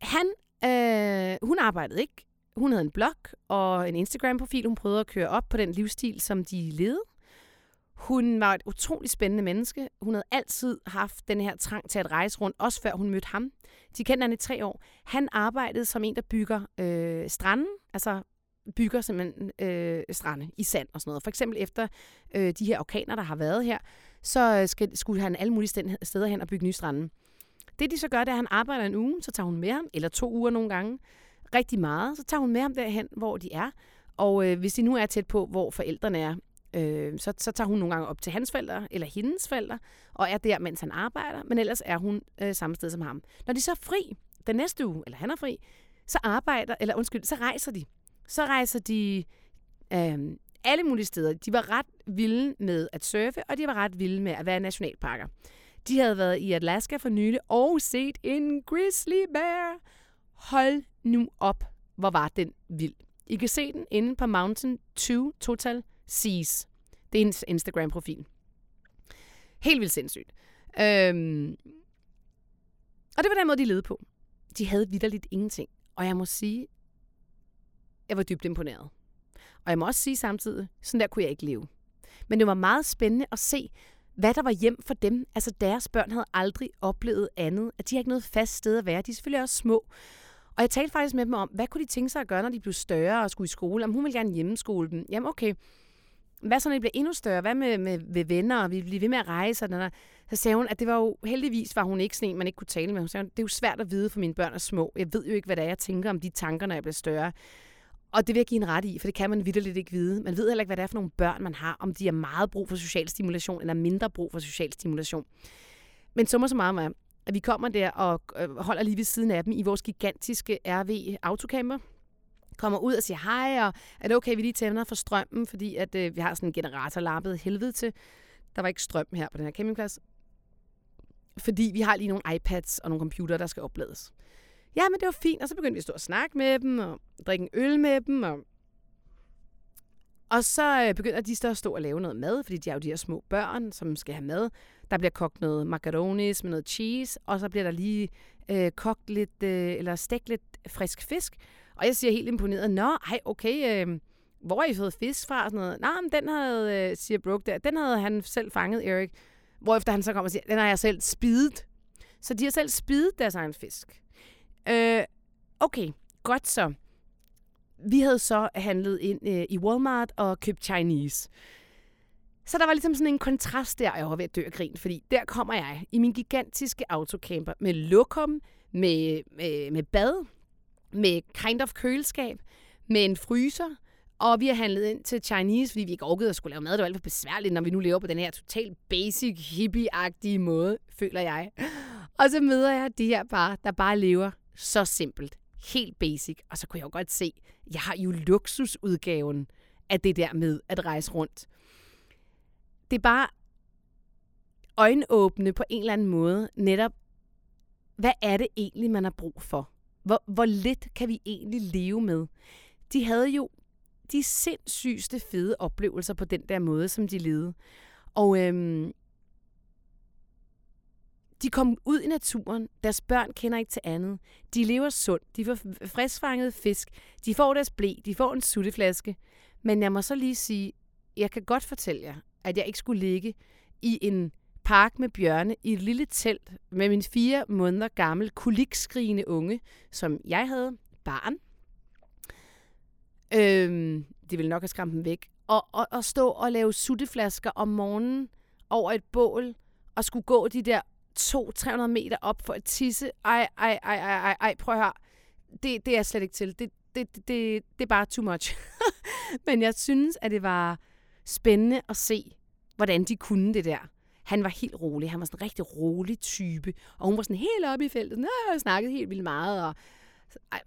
Han, øh, hun arbejdede ikke. Hun havde en blog og en Instagram-profil. Hun prøvede at køre op på den livsstil, som de levede. Hun var et utroligt spændende menneske. Hun havde altid haft den her trang til at rejse rundt, også før hun mødte ham. De kendte han i tre år. Han arbejdede som en, der bygger øh, stranden, altså bygger simpelthen øh, strande i sand og sådan noget. For eksempel efter øh, de her orkaner, der har været her, så skal, skulle han alle mulige steder hen og bygge nye strande. Det de så gør, det er, at han arbejder en uge, så tager hun med ham, eller to uger nogle gange, rigtig meget. Så tager hun med ham derhen, hvor de er. Og øh, hvis de nu er tæt på, hvor forældrene er, Øh, så, så tager hun nogle gange op til hans forældre eller hendes forældre og er der, mens han arbejder, men ellers er hun øh, samme sted som ham. Når de så er fri den næste uge, eller han er fri, så arbejder, eller undskyld, så rejser de. Så rejser de øh, alle mulige steder. De var ret vilde med at surfe, og de var ret vilde med at være nationalparker. De havde været i Alaska for nylig og set en grizzly bear. Hold nu op, hvor var den vild. I kan se den inde på Mountain to total Seas. Det er ens Instagram-profil. Helt vildt sindssygt. Øhm. Og det var den måde, de levede på. De havde vitterligt ingenting. Og jeg må sige, jeg var dybt imponeret. Og jeg må også sige samtidig, sådan der kunne jeg ikke leve. Men det var meget spændende at se, hvad der var hjem for dem. Altså deres børn havde aldrig oplevet andet. At de har ikke noget fast sted at være. De er selvfølgelig også små. Og jeg talte faktisk med dem om, hvad kunne de tænke sig at gøre, når de blev større og skulle i skole? Om hun ville gerne hjemmeskole dem. Jamen okay, hvad så når de bliver endnu større? Hvad med, med, med venner? Og vi bliver ved med at rejse? Og den der. Så sagde hun, at det var jo, heldigvis var hun ikke sådan en, man ikke kunne tale med. Hun sagde, det er jo svært at vide, for mine børn er små. Jeg ved jo ikke, hvad det er, jeg tænker om de tanker, når jeg bliver større. Og det vil jeg give en ret i, for det kan man vitterligt ikke vide. Man ved heller ikke, hvad det er for nogle børn, man har. Om de har meget brug for social stimulation, eller mindre brug for social stimulation. Men summa summarum er, at vi kommer der og holder lige ved siden af dem i vores gigantiske R V-autocamper. Kommer ud og siger hej, og er det okay, vi lige tænder for strømmen, fordi at, øh, vi har sådan en generator lappet helvede til. Der var ikke strøm her på den her campingplads. Fordi vi har lige nogle iPads og nogle computere, der skal oplades. Ja, men det var fint, og så begyndte vi at stå og snakke med dem, og drikke en øl med dem. Og, og så begynder de så at stå og lave noget mad, fordi de er jo de her små børn, som skal have mad. Der bliver kogt noget macaronis med noget cheese, og så bliver der lige øh, kogt lidt, øh, eller stegt lidt frisk fisk. Og jeg siger helt imponeret, nå, ej, okay, øh, hvor har I fået fisk fra? Og sådan noget. Nej, men den havde, øh, siger Brooke der, den havde han selv fanget, Erik. Hvorefter han så kommer og siger, den har jeg selv spidet. Så de har selv spidet deres egen fisk. Øh, okay, godt så. Vi havde så handlet ind øh, i Walmart og købt Chinese. Så der var ligesom sådan en kontrast der, og jeg var ved at dø af grin, fordi der kommer jeg i min gigantiske autocamper med lokum, med, med, med bad, med kind of køleskab, med en fryser, og vi har handlet ind til Chinese, fordi vi ikke orkede at skulle lave mad. Det var alt for besværligt, når vi nu lever på den her total basic, hippie-agtige måde, føler jeg. Og så møder jeg de her par, der bare lever så simpelt, helt basic. Og så kunne jeg jo godt se, jeg har jo luksusudgaven af det der med at rejse rundt. Det er bare øjenåbne på en eller anden måde, netop, hvad er det egentlig, man har brug for? Hvor, hvor lidt kan vi egentlig leve med? De havde jo de sindssygste fede oplevelser på den der måde, som de levede. Og øhm, de kom ud i naturen. Deres børn kender ikke til andet. De lever sundt. De får friskfanget fisk. De får deres ble. De får en sutteflaske. Men jeg må så lige sige, jeg kan godt fortælle jer, at jeg ikke skulle ligge i en park med bjørne i et lille telt med min fire måneder gammel kolikskrigende unge, som jeg havde, barn. Øhm, de ville nok have skræmt dem væk. Og, og, og stå og lave sutteflasker om morgenen over et bål og skulle gå de der to til tre hundrede meter op for at tisse. Ej, ej, ej, ej, ej, prøv at høre. Det, det er jeg slet ikke til. Det, det, det, det, det er bare too much. Men jeg synes, at det var spændende at se, hvordan de kunne det der. Han var helt rolig. Han var sådan en rigtig rolig type. Og hun var sådan helt oppe i feltet. Nå, jeg snakkede helt vildt meget. Og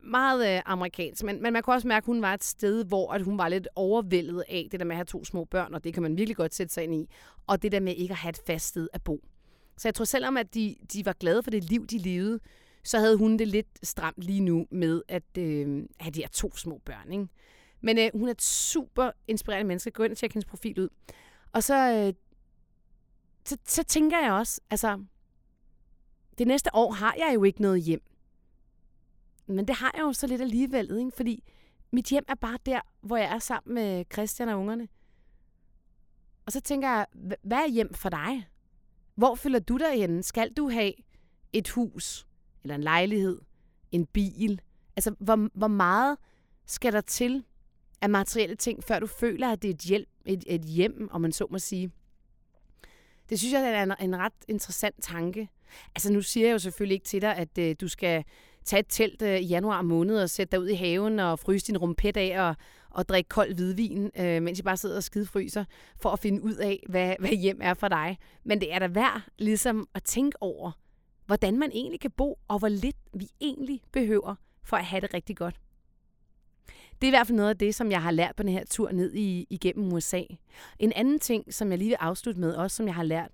meget øh, amerikansk. Men, men man kunne også mærke, at hun var et sted, hvor at hun var lidt overvældet af det der med at have to små børn. Og det kan man virkelig godt sætte sig ind i. Og det der med ikke at have et fast sted at bo. Så jeg tror, selvom at de, de var glade for det liv, de levede, så havde hun det lidt stramt lige nu med at øh, have de her to små børn. Ikke? Men øh, hun er et super inspirerende menneske. Gå ind og tjek hendes profil ud. Og så... Øh, Så, så tænker jeg også, altså, det næste år har jeg jo ikke noget hjem. Men det har jeg jo så lidt alligevel, ikke? Fordi mit hjem er bare der, hvor jeg er sammen med Christian og ungerne. Og så tænker jeg, hvad er hjem for dig? Hvor føler du dig henne? Skal du have et hus, eller en lejlighed, en bil? Altså, hvor, hvor meget skal der til af materielle ting, før du føler, at det er et, hjælp, et, et hjem, om man så må sige? Det synes jeg er en, en ret interessant tanke. Altså nu siger jeg jo selvfølgelig ikke til dig, at øh, du skal tage et telt øh, i januar måned og sætte dig ud i haven og fryse din rumpet af og, og drikke kold hvidvin, øh, mens I bare sidder og skidefryser, for at finde ud af, hvad, hvad hjem er for dig. Men det er da værd ligesom at tænke over, hvordan man egentlig kan bo, og hvor lidt vi egentlig behøver for at have det rigtig godt. Det er i hvert fald noget af det, som jeg har lært på den her tur ned i, igennem U S A. En anden ting, som jeg lige vil afslutte med, også som jeg har lært,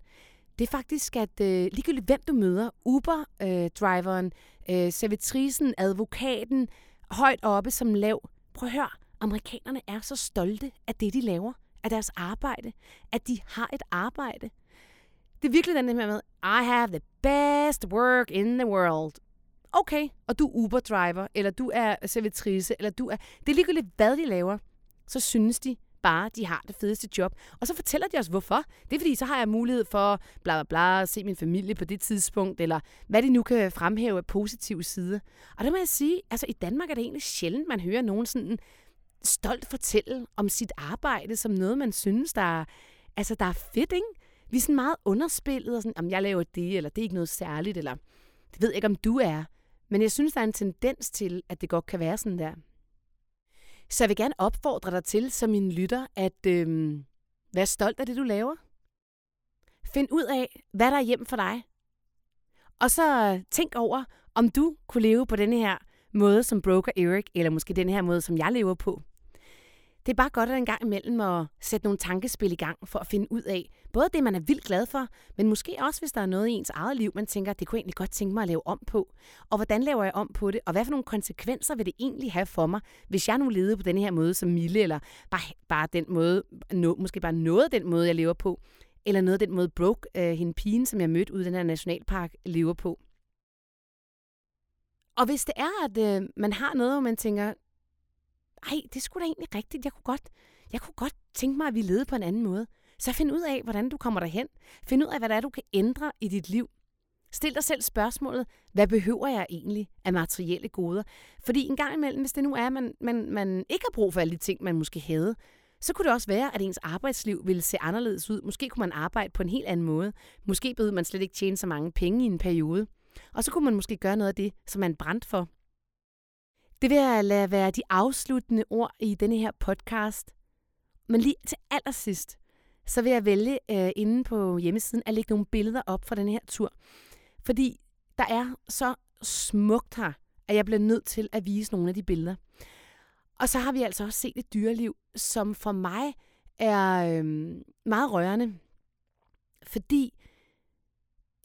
det er faktisk, at øh, ligegyldigt hvem du møder, Uber-driveren, øh, øh, servitrisen, advokaten, højt oppe som lav. Prøv at høre, amerikanerne er så stolte af det, de laver, af deres arbejde, at de har et arbejde. Det er virkelig den der med, I have the best work in the world. Okay, og du er Uber-driver, eller du er servitrice, eller du er... Det er ligegyldigt, hvad de laver. Så synes de bare, de har det fedeste job. Og så fortæller de os, hvorfor. Det er fordi, så har jeg mulighed for bla bla bla, at se min familie på det tidspunkt, eller hvad de nu kan fremhæve af positive sider. Og der må jeg sige, altså i Danmark er det egentlig sjældent, man hører nogen sådan stolt fortælle om sit arbejde, som noget, man synes, der er, altså, der er fedt, ikke? Vi er sådan meget underspillet, og sådan, om jeg laver det, eller det er ikke noget særligt, eller det ved jeg ikke, om du er. Men jeg synes, der er en tendens til, at det godt kan være sådan der. Så jeg vil gerne opfordre dig til, som min lytter, at øh, være stolt af det, du laver. Find ud af, hvad der er hjem for dig. Og så tænk over, om du kunne leve på denne her måde som broker Eric, eller måske denne her måde, som jeg lever på. Det er bare godt at en gang imellem at sætte nogle tankespil i gang for at finde ud af, både det, man er vildt glad for, men måske også, hvis der er noget i ens eget liv, man tænker, det kunne jeg egentlig godt tænke mig at lave om på. Og hvordan laver jeg om på det? Og hvad for nogle konsekvenser vil det egentlig have for mig, hvis jeg nu levede på den her måde som Mille, eller bare, bare den måde, no, måske bare noget af den måde, jeg lever på, eller noget af den måde, Brooke, øh, hende pigen, som jeg mødte ude i den her nationalpark, lever på. Og hvis det er, at øh, man har noget, hvor man tænker, ej, det skulle da egentlig rigtigt. Jeg kunne, godt, jeg kunne godt tænke mig, at vi levede på en anden måde. Så find ud af, hvordan du kommer derhen. Find ud af, hvad der er, du kan ændre i dit liv. Stil dig selv spørgsmålet, hvad behøver jeg egentlig af materielle goder? Fordi en gang imellem, hvis det nu er, at man, man, man ikke har brug for alle de ting, man måske havde, så kunne det også være, at ens arbejdsliv ville se anderledes ud. Måske kunne man arbejde på en helt anden måde. Måske behøvede man slet ikke tjene så mange penge i en periode. Og så kunne man måske gøre noget af det, som man brændte for. Det vil jeg lade være de afsluttende ord i denne her podcast. Men lige til allersidst, så vil jeg vælge øh, inde på hjemmesiden at lægge nogle billeder op fra denne her tur. Fordi der er så smukt her, at jeg bliver nødt til at vise nogle af de billeder. Og så har vi altså også set et dyreliv, som for mig er øh, meget rørende. Fordi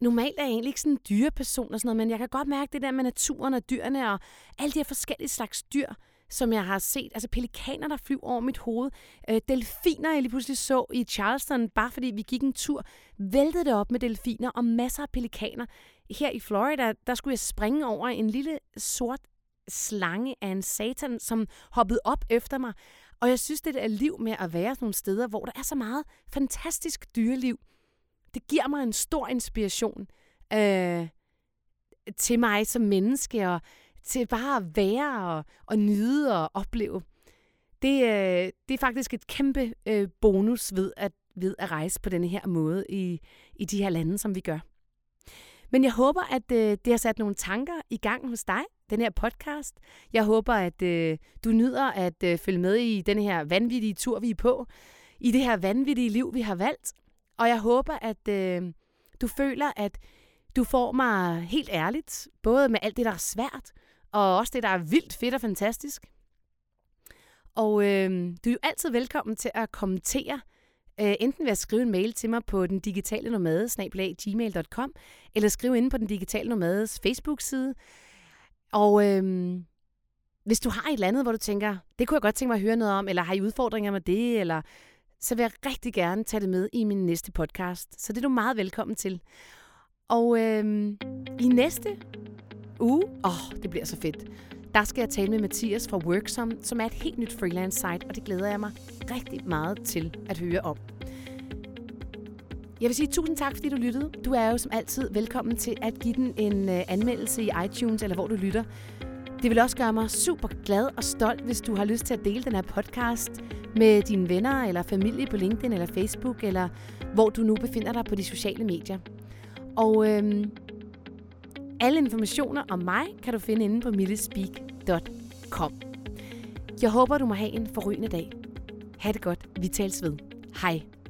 normalt er jeg egentlig ikke sådan en dyreperson og sådan noget, men jeg kan godt mærke det der med naturen og dyrene og alle de her forskellige slags dyr, som jeg har set. Altså pelikaner, der flyver over mit hoved. Øh, delfiner, jeg lige pludselig så i Charleston, bare fordi vi gik en tur, væltede det op med delfiner og masser af pelikaner. Her i Florida, der skulle jeg springe over en lille sort slange af en satan, som hoppede op efter mig. Og jeg synes, det der liv med at være nogle steder, hvor der er så meget fantastisk dyreliv, det giver mig en stor inspiration øh, til mig som menneske, og til bare at være og, og nyde og opleve. Det, øh, det er faktisk et kæmpe øh, bonus ved at, ved at rejse på denne her måde i, i de her lande, som vi gør. Men jeg håber, at øh, det har sat nogle tanker i gang hos dig, den her podcast. Jeg håber, at øh, du nyder at øh, følge med i den her vanvittige tur, vi er på, i det her vanvittige liv, vi har valgt. Og jeg håber, at øh, du føler, at du får mig helt ærligt, både med alt det, der er svært, og også det, der er vildt fedt og fantastisk. Og øh, du er jo altid velkommen til at kommentere, øh, enten ved at skrive en mail til mig på den digitale nomade, snabel-a gmail punktum com, eller skrive inde på den digitale nomades Facebook-side. Og øh, hvis du har et eller andet, hvor du tænker, det kunne jeg godt tænke mig at høre noget om, eller har I udfordringer med det, eller så vil jeg rigtig gerne tage det med i min næste podcast. Så det er du meget velkommen til. Og øh, i næste uge, åh, oh, det bliver så fedt, der skal jeg tale med Mathias fra Worksom, som er et helt nyt freelance site, og det glæder jeg mig rigtig meget til at høre om. Jeg vil sige tusind tak, fordi du lyttede. Du er jo som altid velkommen til at give den en anmeldelse i iTunes, eller hvor du lytter. Det vil også gøre mig super glad og stolt, hvis du har lyst til at dele den her podcast med dine venner eller familie på LinkedIn eller Facebook, eller hvor du nu befinder dig på de sociale medier. Og øhm, alle informationer om mig kan du finde inde på millespeak punktum com. Jeg håber, du må have en forrygende dag. Ha' det godt. Vi tales ved. Hej.